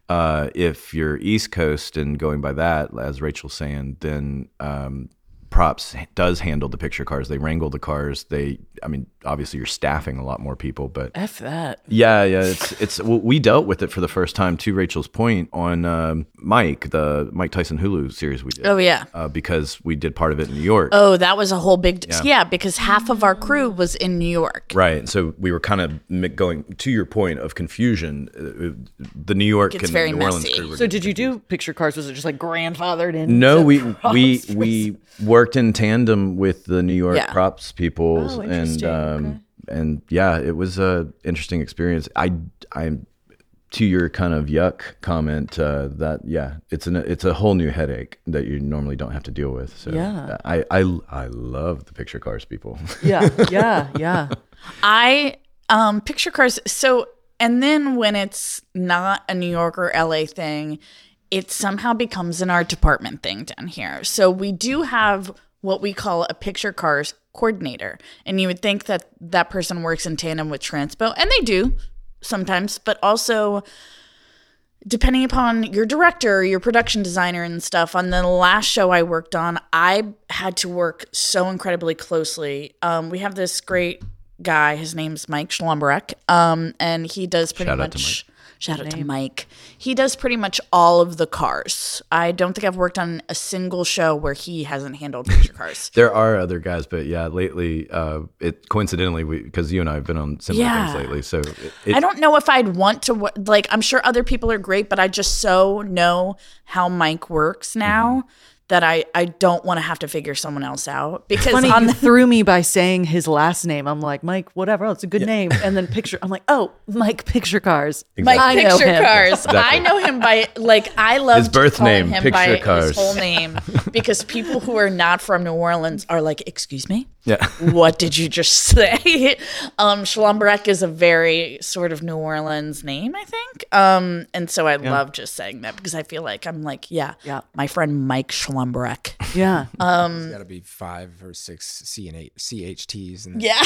uh, if you're East Coast and going by that, as Rachel's saying, then um, Props does handle the picture cars. They wrangle the cars. They, I mean, obviously you're staffing a lot more people, but F that. Yeah, yeah. It's it's well, we dealt with it for the first time, to Rachel's point, on um, Mike, the Mike Tyson Hulu series we did. Oh yeah, uh, because we did part of it in New York. Oh, that was a whole big yeah. yeah, because half of our crew was in New York. Right, so we were kind of going to your point of confusion. Uh, the New York it's and very New Orleans messy. Crew. So did you do picture cars? Was it just like grandfathered in? No, we we we were. Worked in tandem with the New York yeah. props people, oh, and um, okay. and yeah, it was a interesting experience. I, I, to your kind of yuck comment, uh, that yeah, it's an it's a whole new headache that you normally don't have to deal with. So yeah, I I, I love the picture cars people. Yeah, yeah, yeah. I um, picture cars. So and then when it's not a New York or L A thing, it somehow becomes an art department thing down here. So we do have what we call a picture cars coordinator. And you would think that that person works in tandem with Transpo, and they do sometimes, but also depending upon your director, your production designer and stuff. On the last show I worked on, I had to work so incredibly closely. Um, we have this great guy, his name's Mike Schlumbrecht, um, and he does pretty Shout much... Shout out to Mike. He does pretty much all of the cars. I don't think I've worked on a single show where he hasn't handled picture cars. There are other guys, but yeah, lately, uh, it coincidentally, because you and I have been on similar yeah. things lately. So it, it, I don't know if I'd want to, like, I'm sure other people are great, but I just so know how Mike works now. Mm-hmm. That I, I don't want to have to figure someone else out. Because Funny, on the- you threw me by saying his last name. I'm like, Mike, whatever. Oh, it's a good yeah. name. And then picture. I'm like, oh, Mike Picture Cars. Exactly. Mike I Picture Cars. Exactly. I know him by, like, I love his birth name, him Picture by Cars. His whole name. Because people who are not from New Orleans are like, excuse me? Yeah. What did you just say? um, Schlumbrecht is a very sort of New Orleans name, I think. Um, and so I yeah. love just saying that because I feel like I'm like, yeah, yeah. my friend Mike Schlumbrecht. Lumberjack. Yeah. Um, There's got to be five or six C and eight C H Ts. And yeah,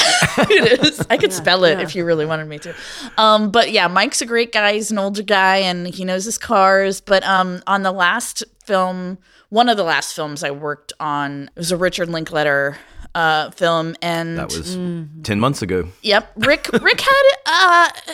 it is. I could yeah, spell it yeah. if you really wanted me to. Um, but yeah, Mike's a great guy. He's an older guy and he knows his cars. But um, on the last film, one of the last films I worked on, it was a Richard Linklater uh, film. And that was mm-hmm. ten months ago. Yep. Rick, Rick had, uh,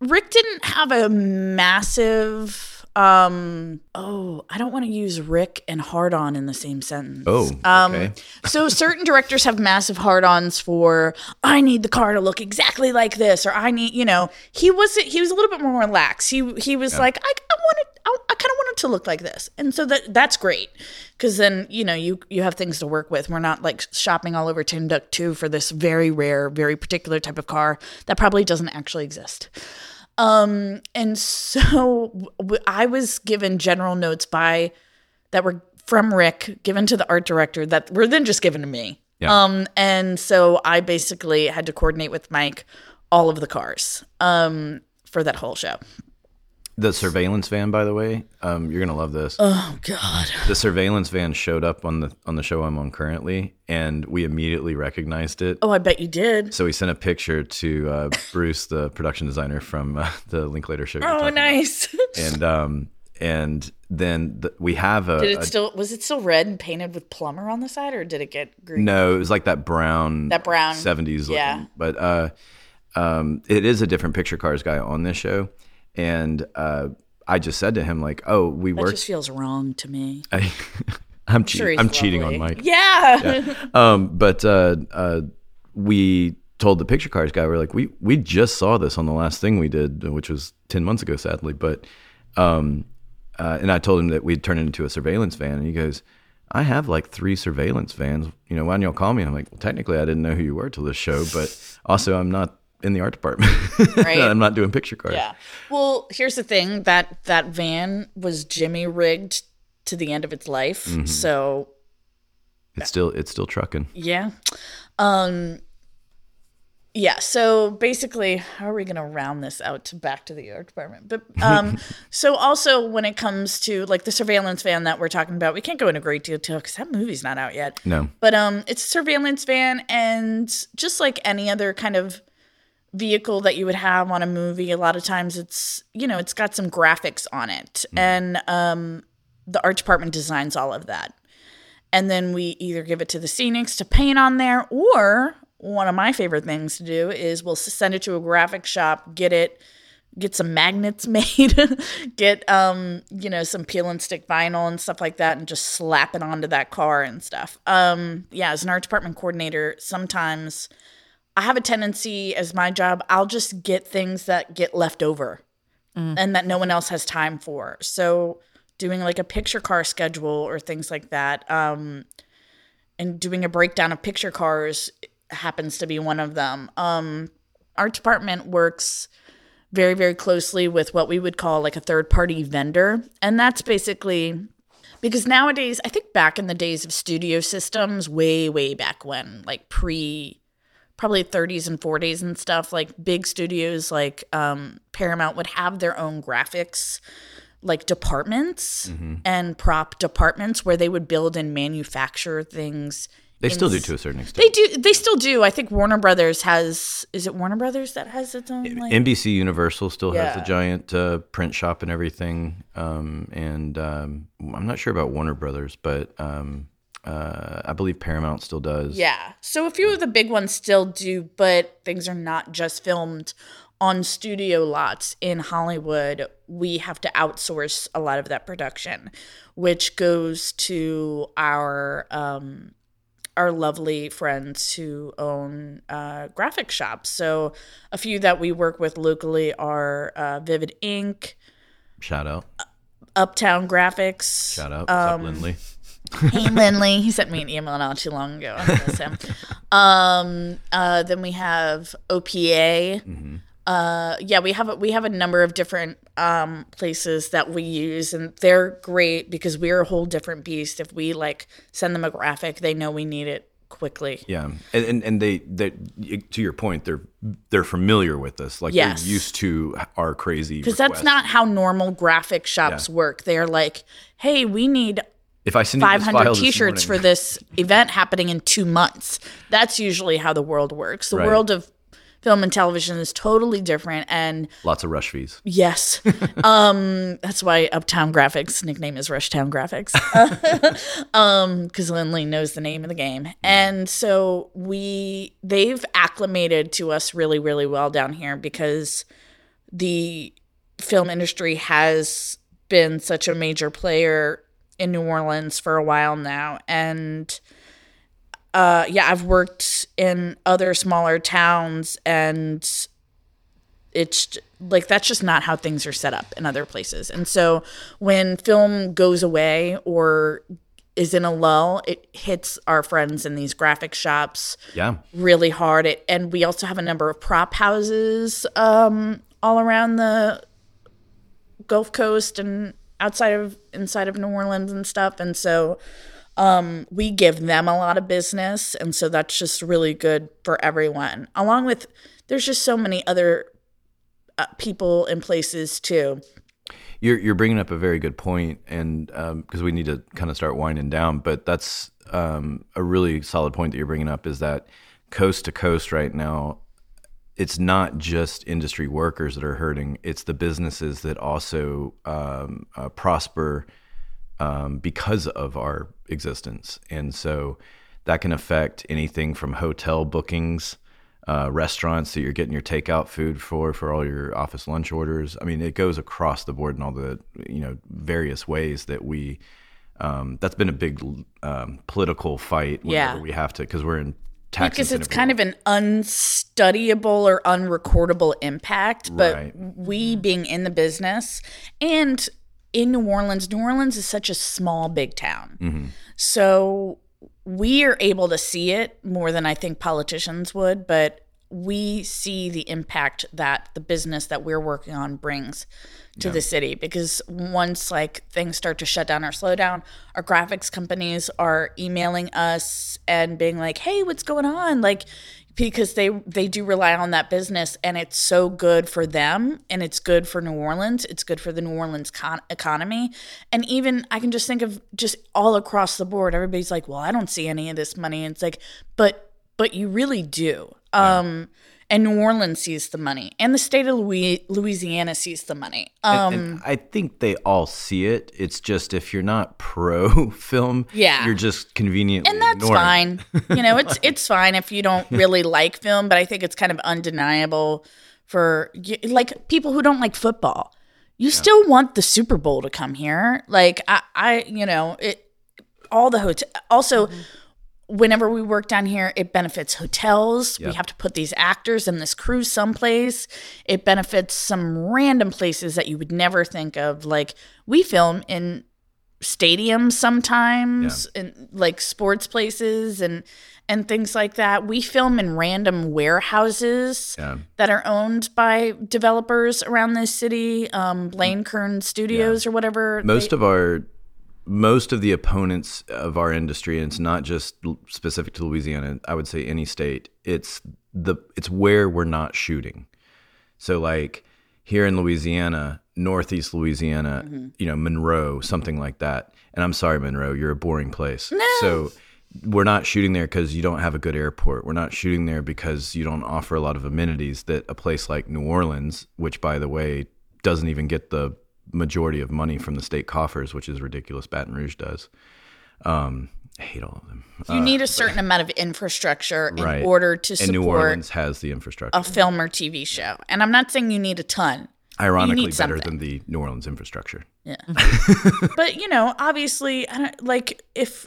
Rick didn't have a massive... Um, oh, I don't want to use Rick and hard-on in the same sentence. Oh, um, okay. So certain directors have massive hard-ons for, I need the car to look exactly like this, or I need, you know, he was he was a little bit more relaxed. He he was yeah. like, I, I want it, I, I kind of want it to look like this. And so that that's great because then, you know, you, you have things to work with. We're not like shopping all over Timbuktu for this very rare, very particular type of car that probably doesn't actually exist. Um, and so w- I was given general notes by that were from Rick, given to the art director, that were then just given to me. Yeah. Um, and so I basically had to coordinate with Mike all of the cars um, for that whole show. The surveillance van, by the way, um, you're gonna love this. Oh God! The surveillance van showed up on the on the show I'm on currently, and we immediately recognized it. Oh, I bet you did. So we sent a picture to uh, Bruce, the production designer from uh, the Linklater show. Oh, nice. And um, and then the, we have a. Did it a, still was it still red and painted with plumber on the side, or did it get green? No, it was like that brown. That brown seventies. Yeah. Looking. But uh, um, it is a different picture cars guy on this show. And uh, I just said to him, like, oh, we worked. That just feels wrong to me. I, I'm, che- sure I'm cheating on Mike. Yeah. yeah. Um, but uh, uh, we told the picture cars guy, we're like, we, we just saw this on the last thing we did, which was ten months ago, sadly. But um, uh, and I told him that we'd turn it into a surveillance van. And he goes, I have like three surveillance vans. You know, why don't y'all call me? I'm like, well, technically, I didn't know who you were till this show. But also, I'm not. In the art department. Right. I'm not doing picture cards. Yeah. Well, here's the thing. That that van was Jimmy rigged to the end of its life. Mm-hmm. So it's still it's still trucking. Yeah. Um yeah, so basically, how are we gonna round this out to back to the art department? But um so also when it comes to like the surveillance van that we're talking about, we can't go into great detail because that movie's not out yet. No. But um it's a surveillance van, and just like any other kind of vehicle that you would have on a movie, a lot of times it's, you know, it's got some graphics on it. Mm. And um, the art department designs all of that. And then we either give it to the Scenics to paint on there, or one of my favorite things to do is we'll send it to a graphic shop, get it, get some magnets made, get, um, you know, some peel and stick vinyl and stuff like that, and just slap it onto that car and stuff. Um, yeah, as an art department coordinator, sometimes I have a tendency, as my job, I'll just get things that get left over mm. and that no one else has time for. So doing like a picture car schedule or things like that, um, and doing a breakdown of picture cars happens to be one of them. Um, our department works very, very closely with what we would call like a third-party vendor. And that's basically because nowadays, I think back in the days of studio systems, way, way back when, like pre probably thirties and forties and stuff, like big studios like um, Paramount would have their own graphics like departments mm-hmm. and prop departments where they would build and manufacture things. They in, still do to a certain extent. They do. They still do. I think Warner Brothers has, is it Warner Brothers that has its own? Like, N B C Universal still yeah. has the giant uh, print shop and everything. Um, and um, I'm not sure about Warner Brothers, but um, uh, I believe Paramount still does. Yeah. So a few of the big ones still do, but things are not just filmed on studio lots in Hollywood. We have to outsource a lot of that production, which goes to our um, our lovely friends who own uh, graphic shops. So a few that we work with locally are uh, Vivid Ink. Shout out. Uptown Graphics. Shout out. Um, up, Lindley? Hey, Lindley. He sent me an email not too long ago. I miss him. Um, uh, then we have O P A. Mm-hmm. Uh, yeah, we have a, we have a number of different um, places that we use, and they're great because we're a whole different beast. If we like send them a graphic, they know we need it quickly. Yeah, and and, and they they to your point, they're they're familiar with us. Like yes. they're used to our crazy requests. Because that's not how normal graphic shops yeah. work. They're like, hey, we need. If I send five hundred T-shirts this for this event happening in two months, that's usually how the world works. The right. world of film and television is totally different, and lots of rush fees. Yes, um, that's why Uptown Graphics nickname is Rushtown Graphics, because um, Lindley knows the name of the game, yeah. and so we they've acclimated to us really, really well down here because the film industry has been such a major player in New Orleans for a while now, and. Uh, yeah, I've worked in other smaller towns, and it's like that's just not how things are set up in other places. And so when film goes away or is in a lull, it hits our friends in these graphic shops yeah. really hard. It, and we also have a number of prop houses um, all around the Gulf Coast and outside of inside of New Orleans and stuff. And so Um, we give them a lot of business, and so that's just really good for everyone. Along with, there's just so many other uh, people and places too. You're you're bringing up a very good point, and because um, we need to kind of start winding down, but that's um, a really solid point that you're bringing up is that coast to coast right now, it's not just industry workers that are hurting; it's the businesses that also um, uh, prosper. Um, because of our existence. And so that can affect anything from hotel bookings, uh, restaurants that you're getting your takeout food for, for all your office lunch orders. I mean, it goes across the board in all the, you know, various ways that we, um, that's been a big um, political fight whenever yeah. we have to, because we're in tax Because it's kind of an unstudyable or unrecordable impact, but right. we being in the business and in New Orleans, New Orleans is such a small, big town. Mm-hmm. So we are able to see it more than I think politicians would, but we see the impact that the business that we're working on brings to yeah. the city. Because once like things start to shut down or slow down, our graphics companies are emailing us and being like, hey, what's going on? Like, because they they do rely on that business, and it's so good for them, and it's good for New Orleans. It's good for the New Orleans con- economy. And even I can just think of just all across the board, everybody's like, well, I don't see any of this money. And it's like, but but you really do. Yeah. Um, And New Orleans sees the money. And the state of Louis- Louisiana sees the money. Um, and, and I think they all see it. It's just if you're not pro-film, yeah. you're just conveniently And that's ignored. Fine. You know, it's it's fine if you don't really like film, but I think it's kind of undeniable for, like, people who don't like football. You yeah. still want the Super Bowl to come here. Like, I, I you know, it all the hotel. Also, mm-hmm. whenever we work down here, it benefits hotels. Yep. We have to put these actors and this crew someplace. It benefits some random places that you would never think of. Like, we film in stadiums sometimes, yeah. and like sports places and and things like that. We film in random warehouses yeah. that are owned by developers around this city, um, Blaine Kern Studios yeah. or whatever. Most they- of our... Most of the opponents of our industry, and it's not just specific to Louisiana, I would say any state, it's the it's where we're not shooting. So like here in Louisiana, Northeast Louisiana, mm-hmm. you know, Monroe, something like that. And I'm sorry, Monroe, you're a boring place. No. So we're not shooting there because you don't have a good airport. We're not shooting there because you don't offer a lot of amenities that a place like New Orleans, which by the way, doesn't even get the majority of money from the state coffers, which is ridiculous. Baton Rouge does. Um, I hate all of them. You uh, need a certain but, amount of infrastructure in right. order to and support. And New Orleans has the infrastructure. A film or T V show. And I'm not saying you need a ton. Ironically, better something. Than the New Orleans infrastructure. Yeah. But, you know, obviously, I don't, like, if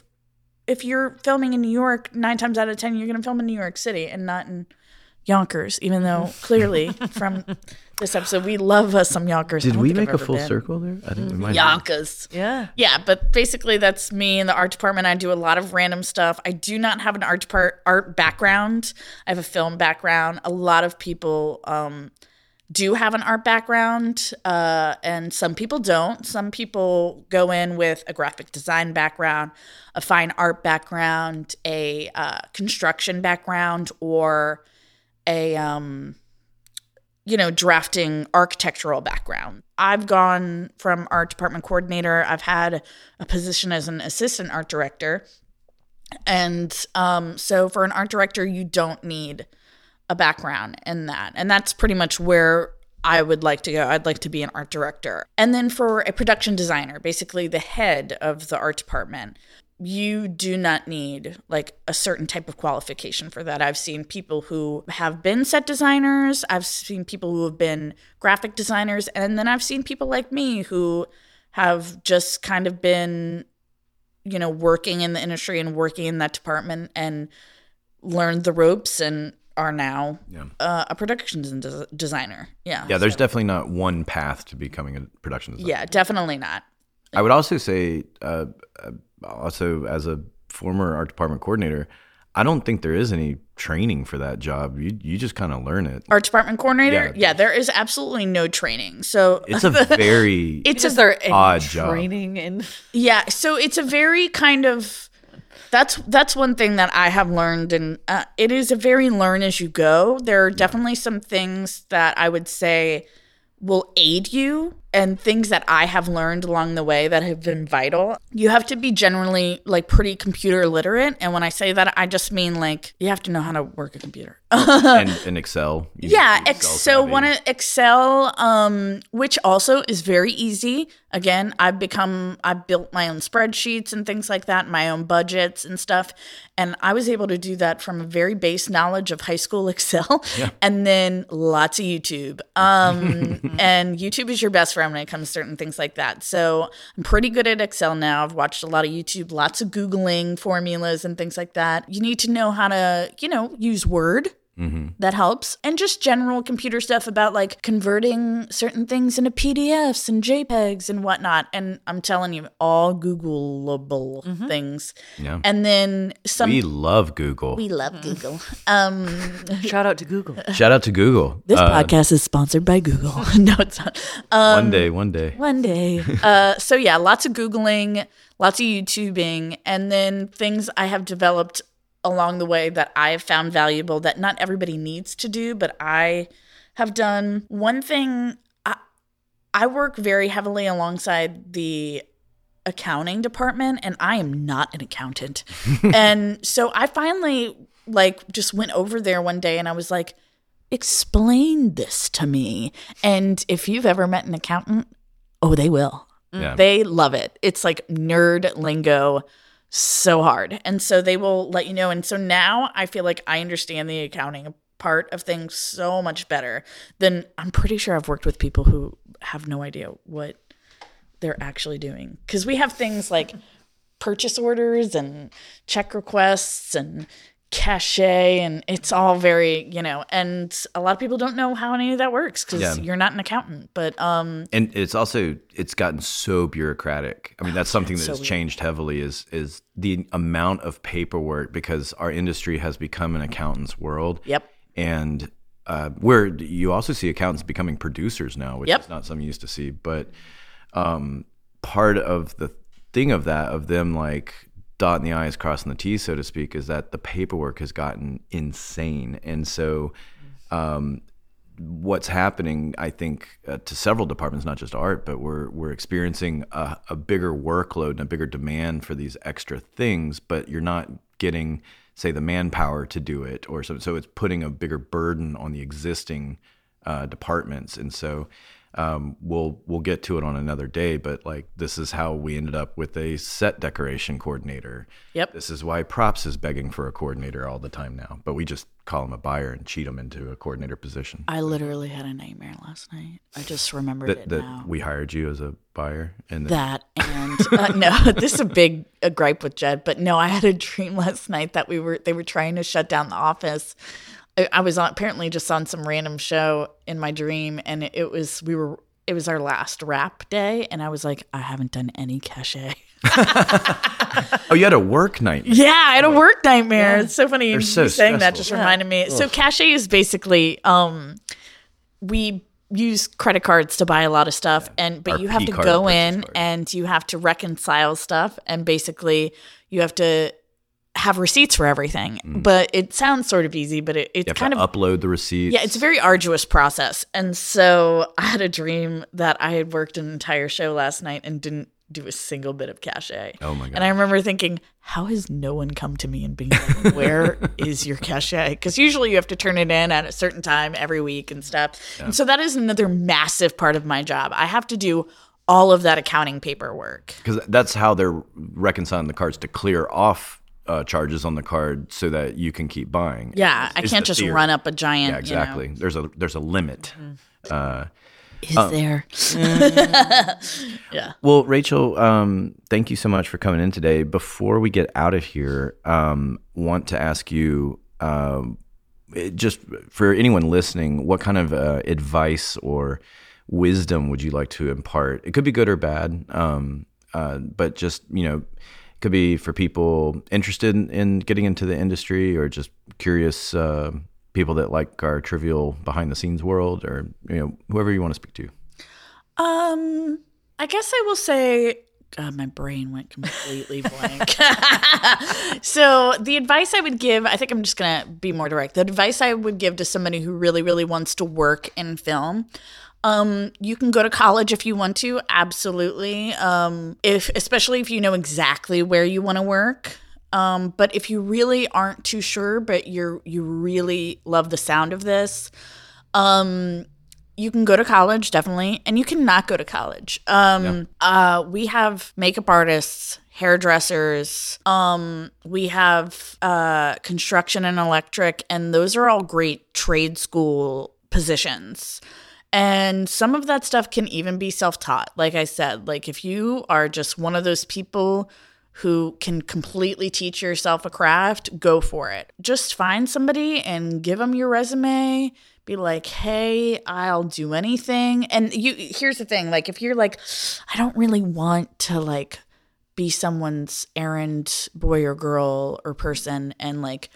if you're filming in New York, nine times out of ten, you're going to film in New York City and not in Yonkers, even though clearly from this episode we love us some Yonkers. Did we make I've a full been. circle there? I think we might. Yonkers. Yeah. Yeah, but basically that's me in the art department. I do a lot of random stuff. I do not have an art depart- art background. I have a film background. A lot of people um, do have an art background, uh, and some people don't. Some people go in with a graphic design background, a fine art background, a uh, construction background, or a, um, you know, drafting architectural background. I've gone from art department coordinator. I've had a position as an assistant art director. And um, so for an art director, you don't need a background in that. And that's pretty much where I would like to go. I'd like to be an art director. And then for a production designer, basically the head of the art department, you do not need like a certain type of qualification for that. I've seen people who have been set designers. I've seen people who have been graphic designers. And then I've seen people like me who have just kind of been, you know, working in the industry and working in that department and learned the ropes and are now yeah. uh, a productions and des- designer. Yeah. Yeah. There's so. definitely not one path to becoming a production designer. Yeah, definitely not. I would also say, uh, uh also as a former art department coordinator, I don't think there is any training for that job. You you just kind of learn it. Art department coordinator? Yeah, yeah, there is absolutely no training. So it's a very it's a there odd job. Training and yeah, so it's a very kind of that's that's one thing that I have learned, and uh, it is a very learn as you go. There are definitely yeah. some things that I would say will aid you and things that I have learned along the way that have been vital. You have to be generally like pretty computer literate. And when I say that, I just mean like you have to know how to work a computer. and, and Excel. You yeah. Ex- so one Excel, um, which also is very easy. Again, I've become, I've built my own spreadsheets and things like that, my own budgets and stuff. And I was able to do that from a very base knowledge of high school Excel yeah. and then lots of YouTube. Um, and YouTube is your best friend when it comes to certain things like that. So I'm pretty good at Excel now. I've watched a lot of YouTube, lots of Googling formulas and things like that. You need to know how to, you know, use Word. Mm-hmm. That helps. And just general computer stuff about like converting certain things into P D Fs and JPEGs and whatnot. And I'm telling you, all Googleable mm-hmm. things. Yeah. And then some. We love Google. We love mm-hmm. Google. Um, Shout out to Google. Shout out to Google. This uh, podcast is sponsored by Google. No, it's not. Um, one day, one day. One day. uh, so yeah, lots of Googling, lots of YouTubing, and then things I have developed along the way that I have found valuable that not everybody needs to do, but I have done. One thing, I, I work very heavily alongside the accounting department, and I am not an accountant. And so I finally like just went over there one day and I was like, explain this to me. And if you've ever met an accountant, oh, they will. Yeah. They love it. It's like nerd lingo so hard. And so they will let you know. And so now I feel like I understand the accounting part of things so much better than I'm pretty sure I've worked with people who have no idea what they're actually doing. Because we have things like purchase orders and check requests and cachet, and it's all very, you know, and a lot of people don't know how any of that works because yeah. you're not an accountant. But um and it's also it's gotten so bureaucratic. I mean, that's something that has so changed heavily is is the amount of paperwork, because our industry has become an accountant's world. Yep. And uh where you also see accountants becoming producers now, which yep. is not something you used to see. But um part of the thing of that of them like dotting the I's, crossing the T's, so to speak, is that the paperwork has gotten insane. And so um, what's happening, I think, uh, to several departments, not just art, but we're we're experiencing a, a bigger workload and a bigger demand for these extra things, but you're not getting, say, the manpower to do it. or So, so it's putting a bigger burden on the existing uh, departments. And so Um, we'll we'll get to it on another day, but like this is how we ended up with a set decoration coordinator. Yep. This is why Props is begging for a coordinator all the time now, but we just call him a buyer and cheat him into a coordinator position. I literally had a nightmare last night. I just remembered that, it that now. We hired you as a buyer, and that and uh, no, this is a big a gripe with Jed, but no, I had a dream last night that we were they were trying to shut down the office. I was on, apparently just on some random show in my dream, and it was we were it was our last wrap day, and I was like, I haven't done any cachet. Oh, you had a work nightmare. Yeah, I had a work nightmare. Yeah. It's so funny. They're so you saying stressful. That just yeah. reminded me. Ugh. So cachet is basically um, we use credit cards to buy a lot of stuff, yeah. and but our you have P to card, go in card. And you have to reconcile stuff, and basically you have to have receipts for everything, mm. but it sounds sort of easy, but it, it's kind of upload the receipts. Yeah. It's a very arduous process. And so I had a dream that I had worked an entire show last night and didn't do a single bit of cachet. Oh my God. And I remember thinking, how has no one come to me and being like, where is your cachet? Because usually you have to turn it in at a certain time every week and stuff. Yeah. And so that is another massive part of my job. I have to do all of that accounting paperwork. Because that's how they're reconciling the cards to clear off Uh, charges on the card so that you can keep buying. Yeah, I can't just run up a giant. Yeah, exactly. You know. There's a there's a limit. Mm-hmm. Uh, Is um, there? Yeah. Well, Rachel, um, thank you so much for coming in today. Before we get out of here, um, want to ask you, um, it just for anyone listening, what kind of uh, advice or wisdom would you like to impart? It could be good or bad, um, uh, but just you know. Could be for people interested in, in getting into the industry, or just curious uh, people that like our trivial behind the scenes world, or you know whoever you want to speak to. Um, I guess I will say, God, my brain went completely blank. So the advice I would give, I think I'm just gonna be more direct. The advice I would give to somebody who really, really wants to work in film. Um, you can go to college if you want to, absolutely. Um, if especially if you know exactly where you want to work. Um, but if you really aren't too sure, but you're you really love the sound of this, um, you can go to college definitely, and you can not go to college. Um, yeah. uh, we have makeup artists, hairdressers, um, we have uh, construction and electric, and those are all great trade school positions. And some of that stuff can even be self-taught. Like I said, like if you are just one of those people who can completely teach yourself a craft, go for it. Just find somebody and give them your resume. Be like, hey, I'll do anything. And you, here's the thing. Like if you're like, I don't really want to like be someone's errand boy or girl or person and like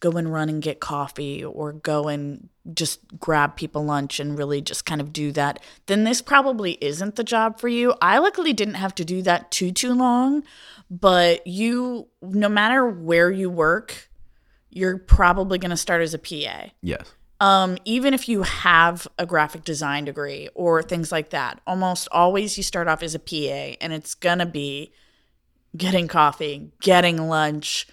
go and run and get coffee or go and just grab people lunch and really just kind of do that, then this probably isn't the job for you. I luckily didn't have to do that too, too long, but you, no matter where you work, you're probably going to start as a P A. Yes. Um, even if you have a graphic design degree or things like that, almost always you start off as a P A, and it's going to be getting coffee, getting lunch,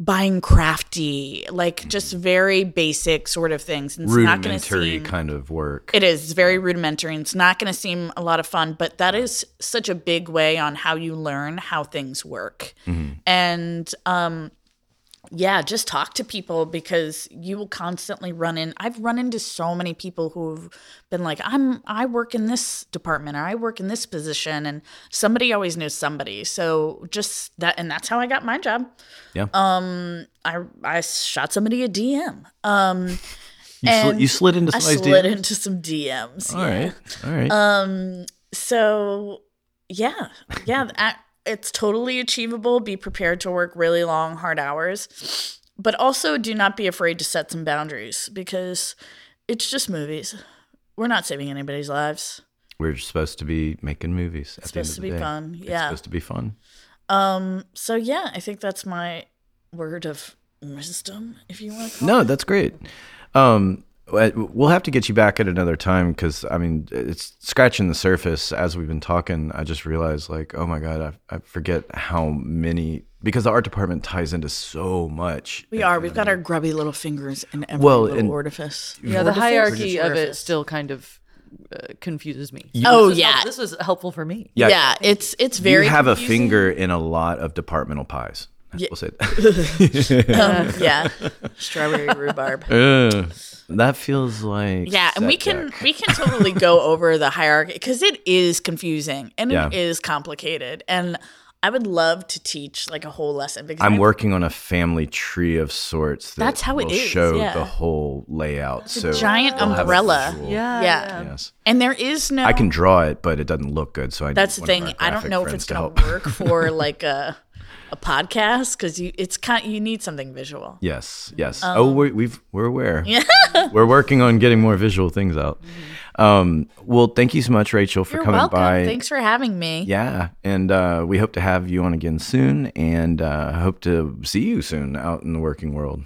buying crafty, like just very basic sort of things. And it's rudimentary not gonna seem, kind of work. It is. It's very rudimentary. And it's not going to seem a lot of fun, but that is such a big way on how you learn how things work. Mm-hmm. And um, yeah, just talk to people, because you will constantly run in. I've run into so many people who've been like, I'm, I work in this department, or I work in this position, and somebody always knows somebody. So just that, and that's how I got my job. Yeah. Um, I, I shot somebody a D M. Um, you, and sl- you slid into some I slid D Ms? Into some D Ms. All yeah. right. All right. Um, so yeah, yeah. I, It's totally achievable. Be prepared to work really long, hard hours. But also do not be afraid to set some boundaries, because it's just movies. We're not saving anybody's lives. We're supposed to be making movies. It's supposed to be fun. Yeah. It's supposed to be fun. Um, so, yeah, I think that's my word of wisdom, if you want to call it. No, that's great. Um, we'll have to get you back at another time, because, I mean, it's scratching the surface. As we've been talking, I just realized, like, oh, my God, I, I forget how many, because the art department ties into so much. We are. We've got our grubby little fingers in every well, little orifice. Yeah, the hierarchy of it still kind of uh, confuses me. You, oh, this yeah. Help, this was helpful for me. Yeah, yeah it's, it's very You have confusing. A finger in a lot of departmental pies. Yeah. We'll say that. um, yeah, strawberry rhubarb. Uh, that feels like yeah, and we can we can totally go over the hierarchy, because it is confusing and yeah. it is complicated. And I would love to teach like a whole lesson. Because I'm working on a family tree of sorts. That that's how it will is. Show yeah. the whole layout. It's so a giant we'll umbrella. A yeah, yeah. Yes. And there is no. I can draw it, but it doesn't look good. So I. That's the thing. I don't know if it's going to work for like a. A podcast, because you it's kind you need something visual. Yes, yes. Um, oh, we're, we've we're aware. Yeah. We're working on getting more visual things out. Mm-hmm. Um, well, thank you so much, Rachel, for You're coming welcome. By. Thanks for having me. Yeah, and uh, we hope to have you on again soon, and uh, hope to see you soon out in the working world.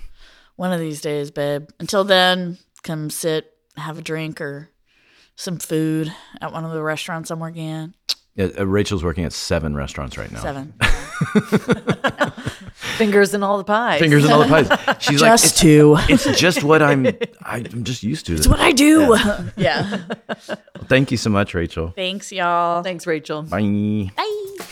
One of these days, babe. Until then, come sit, have a drink or some food at one of the restaurants I'm working at. Yeah, uh, Rachel's working at seven restaurants right now. Seven. Fingers in all the pies. Fingers in all the pies. She's just like, it's, two. It's just what I'm. I'm just used to. It's this. What I do. Yeah. yeah. Well, thank you so much, Rachel. Thanks, y'all. Thanks, Rachel. Bye. Bye.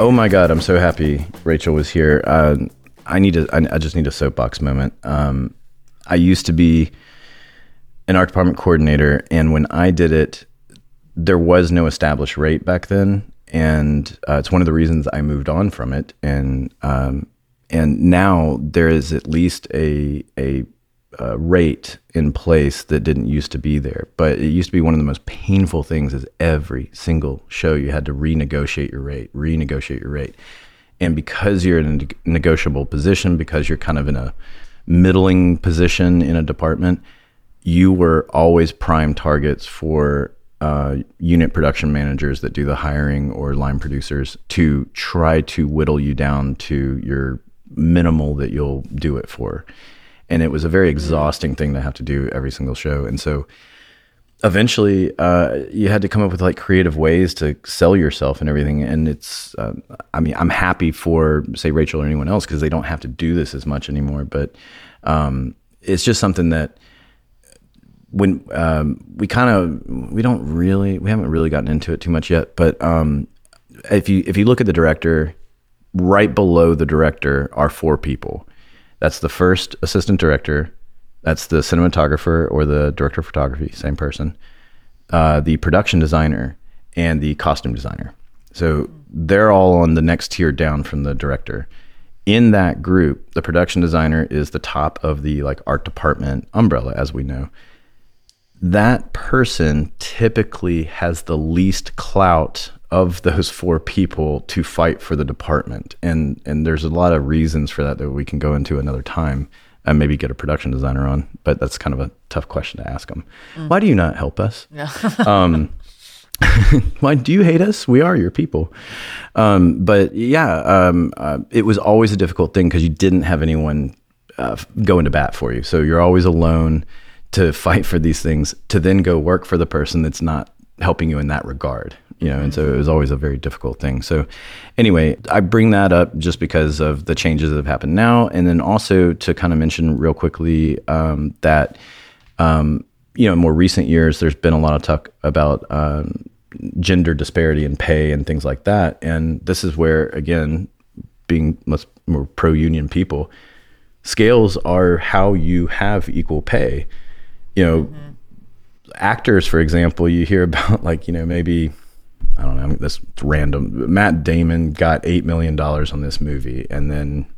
Oh my God, I'm so happy Rachel was here. Uh, I need to. I, I just need a soapbox moment. Um, I used to be an art department coordinator, and when I did it, there was no established rate back then, and uh, it's one of the reasons I moved on from it. And um, and now there is at least a a. Uh, rate in place that didn't used to be there, but it used to be one of the most painful things. Is every single show you had to renegotiate your rate, renegotiate your rate, and because you're in a negotiable position, because you're kind of in a middling position in a department, you were always prime targets for uh, unit production managers that do the hiring or line producers to try to whittle you down to your minimal that you'll do it for. And it was a very exhausting thing to have to do every single show. And so eventually uh, you had to come up with like creative ways to sell yourself and everything. And it's, uh, I mean, I'm happy for, say, Rachel or anyone else, because they don't have to do this as much anymore. But um, it's just something that when um, we kind of, we don't really, we haven't really gotten into it too much yet. But um, if you if you look at the director, right below the director are four people. That's the first assistant director. That's the cinematographer or the director of photography, same person. Uh, the production designer and the costume designer. So they're all on the next tier down from the director. In that group, the production designer is the top of the like art department umbrella, as we know. That person typically has the least clout of those four people to fight for the department. And and there's a lot of reasons for that that we can go into another time and maybe get a production designer on, but that's kind of a tough question to ask them. Mm. Why do you not help us? No. um, why do you hate us? We are your people. Um, but yeah, um, uh, it was always a difficult thing because you didn't have anyone uh, going to bat for you. So you're always alone to fight for these things, to then go work for the person that's not helping you in that regard, you know. And so it was always a very difficult thing. So anyway, I bring that up just because of the changes that have happened now. And then also to kind of mention real quickly um, that, um, you know, in more recent years, there's been a lot of talk about um, gender disparity in pay and things like that. And this is where, again, being much more pro-union people, scales are how you have equal pay. You know, mm-hmm. actors, for example, you hear about, like, you know, maybe, I don't know, that's random. Matt Damon got eight million dollars on this movie. And then,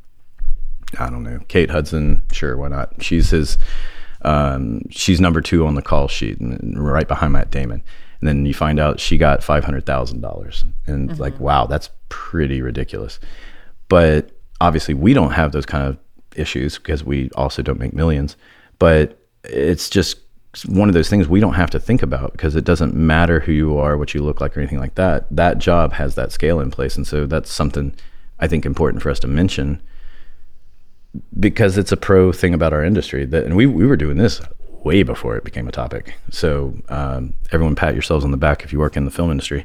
I don't know, Kate Hudson, sure, why not? She's his, um, she's number two on the call sheet and right behind Matt Damon. And then you find out she got five hundred thousand dollars. And mm-hmm. like, wow, that's pretty ridiculous. But obviously we don't have those kind of issues because we also don't make millions. But it's just one of those things we don't have to think about because it doesn't matter who you are, what you look like, or anything like that. That job has that scale in place. And so that's something I think important for us to mention because it's a pro thing about our industry. That, and we, we were doing this way before it became a topic. So um, everyone pat yourselves on the back if you work in the film industry.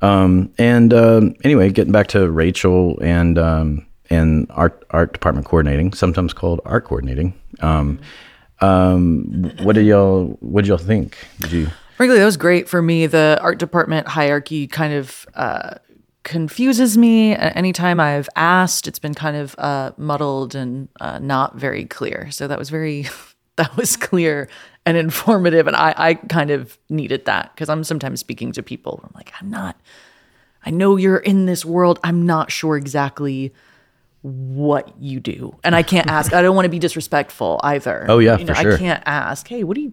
Um, and um, anyway, getting back to Rachel and um, and art art department coordinating, sometimes called art coordinating. Um, mm-hmm. Um, what did y'all, what did y'all think? Did you? Frankly, that was great for me. The art department hierarchy kind of, uh, confuses me. Anytime I've asked, it's been kind of, uh, muddled and, uh, not very clear. So that was very, that was clear and informative. And I, I kind of needed that because I'm sometimes speaking to people. I'm like, I'm not, I know you're in this world. I'm not sure exactly what you do, and I can't ask. I don't want to be disrespectful either. Oh yeah, you know, for sure. I can't ask, hey, what do you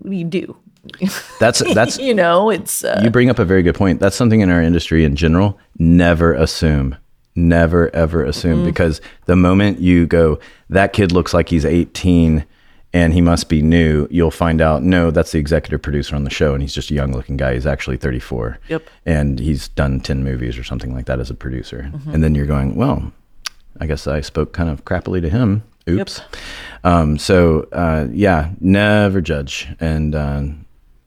what do you do? That's that's you know, it's uh, you bring up a very good point. That's something in our industry in general. Never assume, never ever assume, mm-hmm. because the moment you go, that kid looks like he's eighteen and he must be new, you'll find out, no, that's the executive producer on the show, and he's just a young-looking guy. He's actually thirty-four. Yep. And he's done ten movies or something like that as a producer. Mm-hmm. And then you're going, well, I guess I spoke kind of crappily to him. Oops. Yep. Um, so, uh, yeah, never judge. And, uh,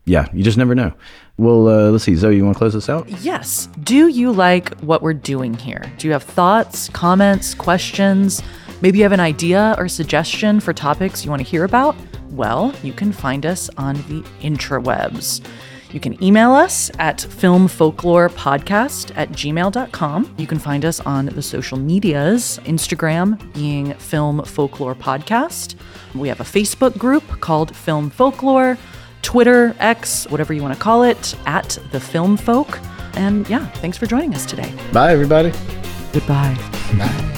yeah, you just never know. Well, uh, let's see. Zoe, you want to close this out? Yes. Do you like what we're doing here? Do you have thoughts, comments, questions? Maybe you have an idea or suggestion for topics you want to hear about? Well, you can find us on the intrawebs. You can email us at filmfolklorepodcast at gmail dot com. You can find us on the social medias, Instagram being Film Folklore Podcast. We have a Facebook group called Film Folklore, Twitter, X, whatever you want to call it, at The Film Folk. And yeah, thanks for joining us today. Bye, everybody. Goodbye. Bye.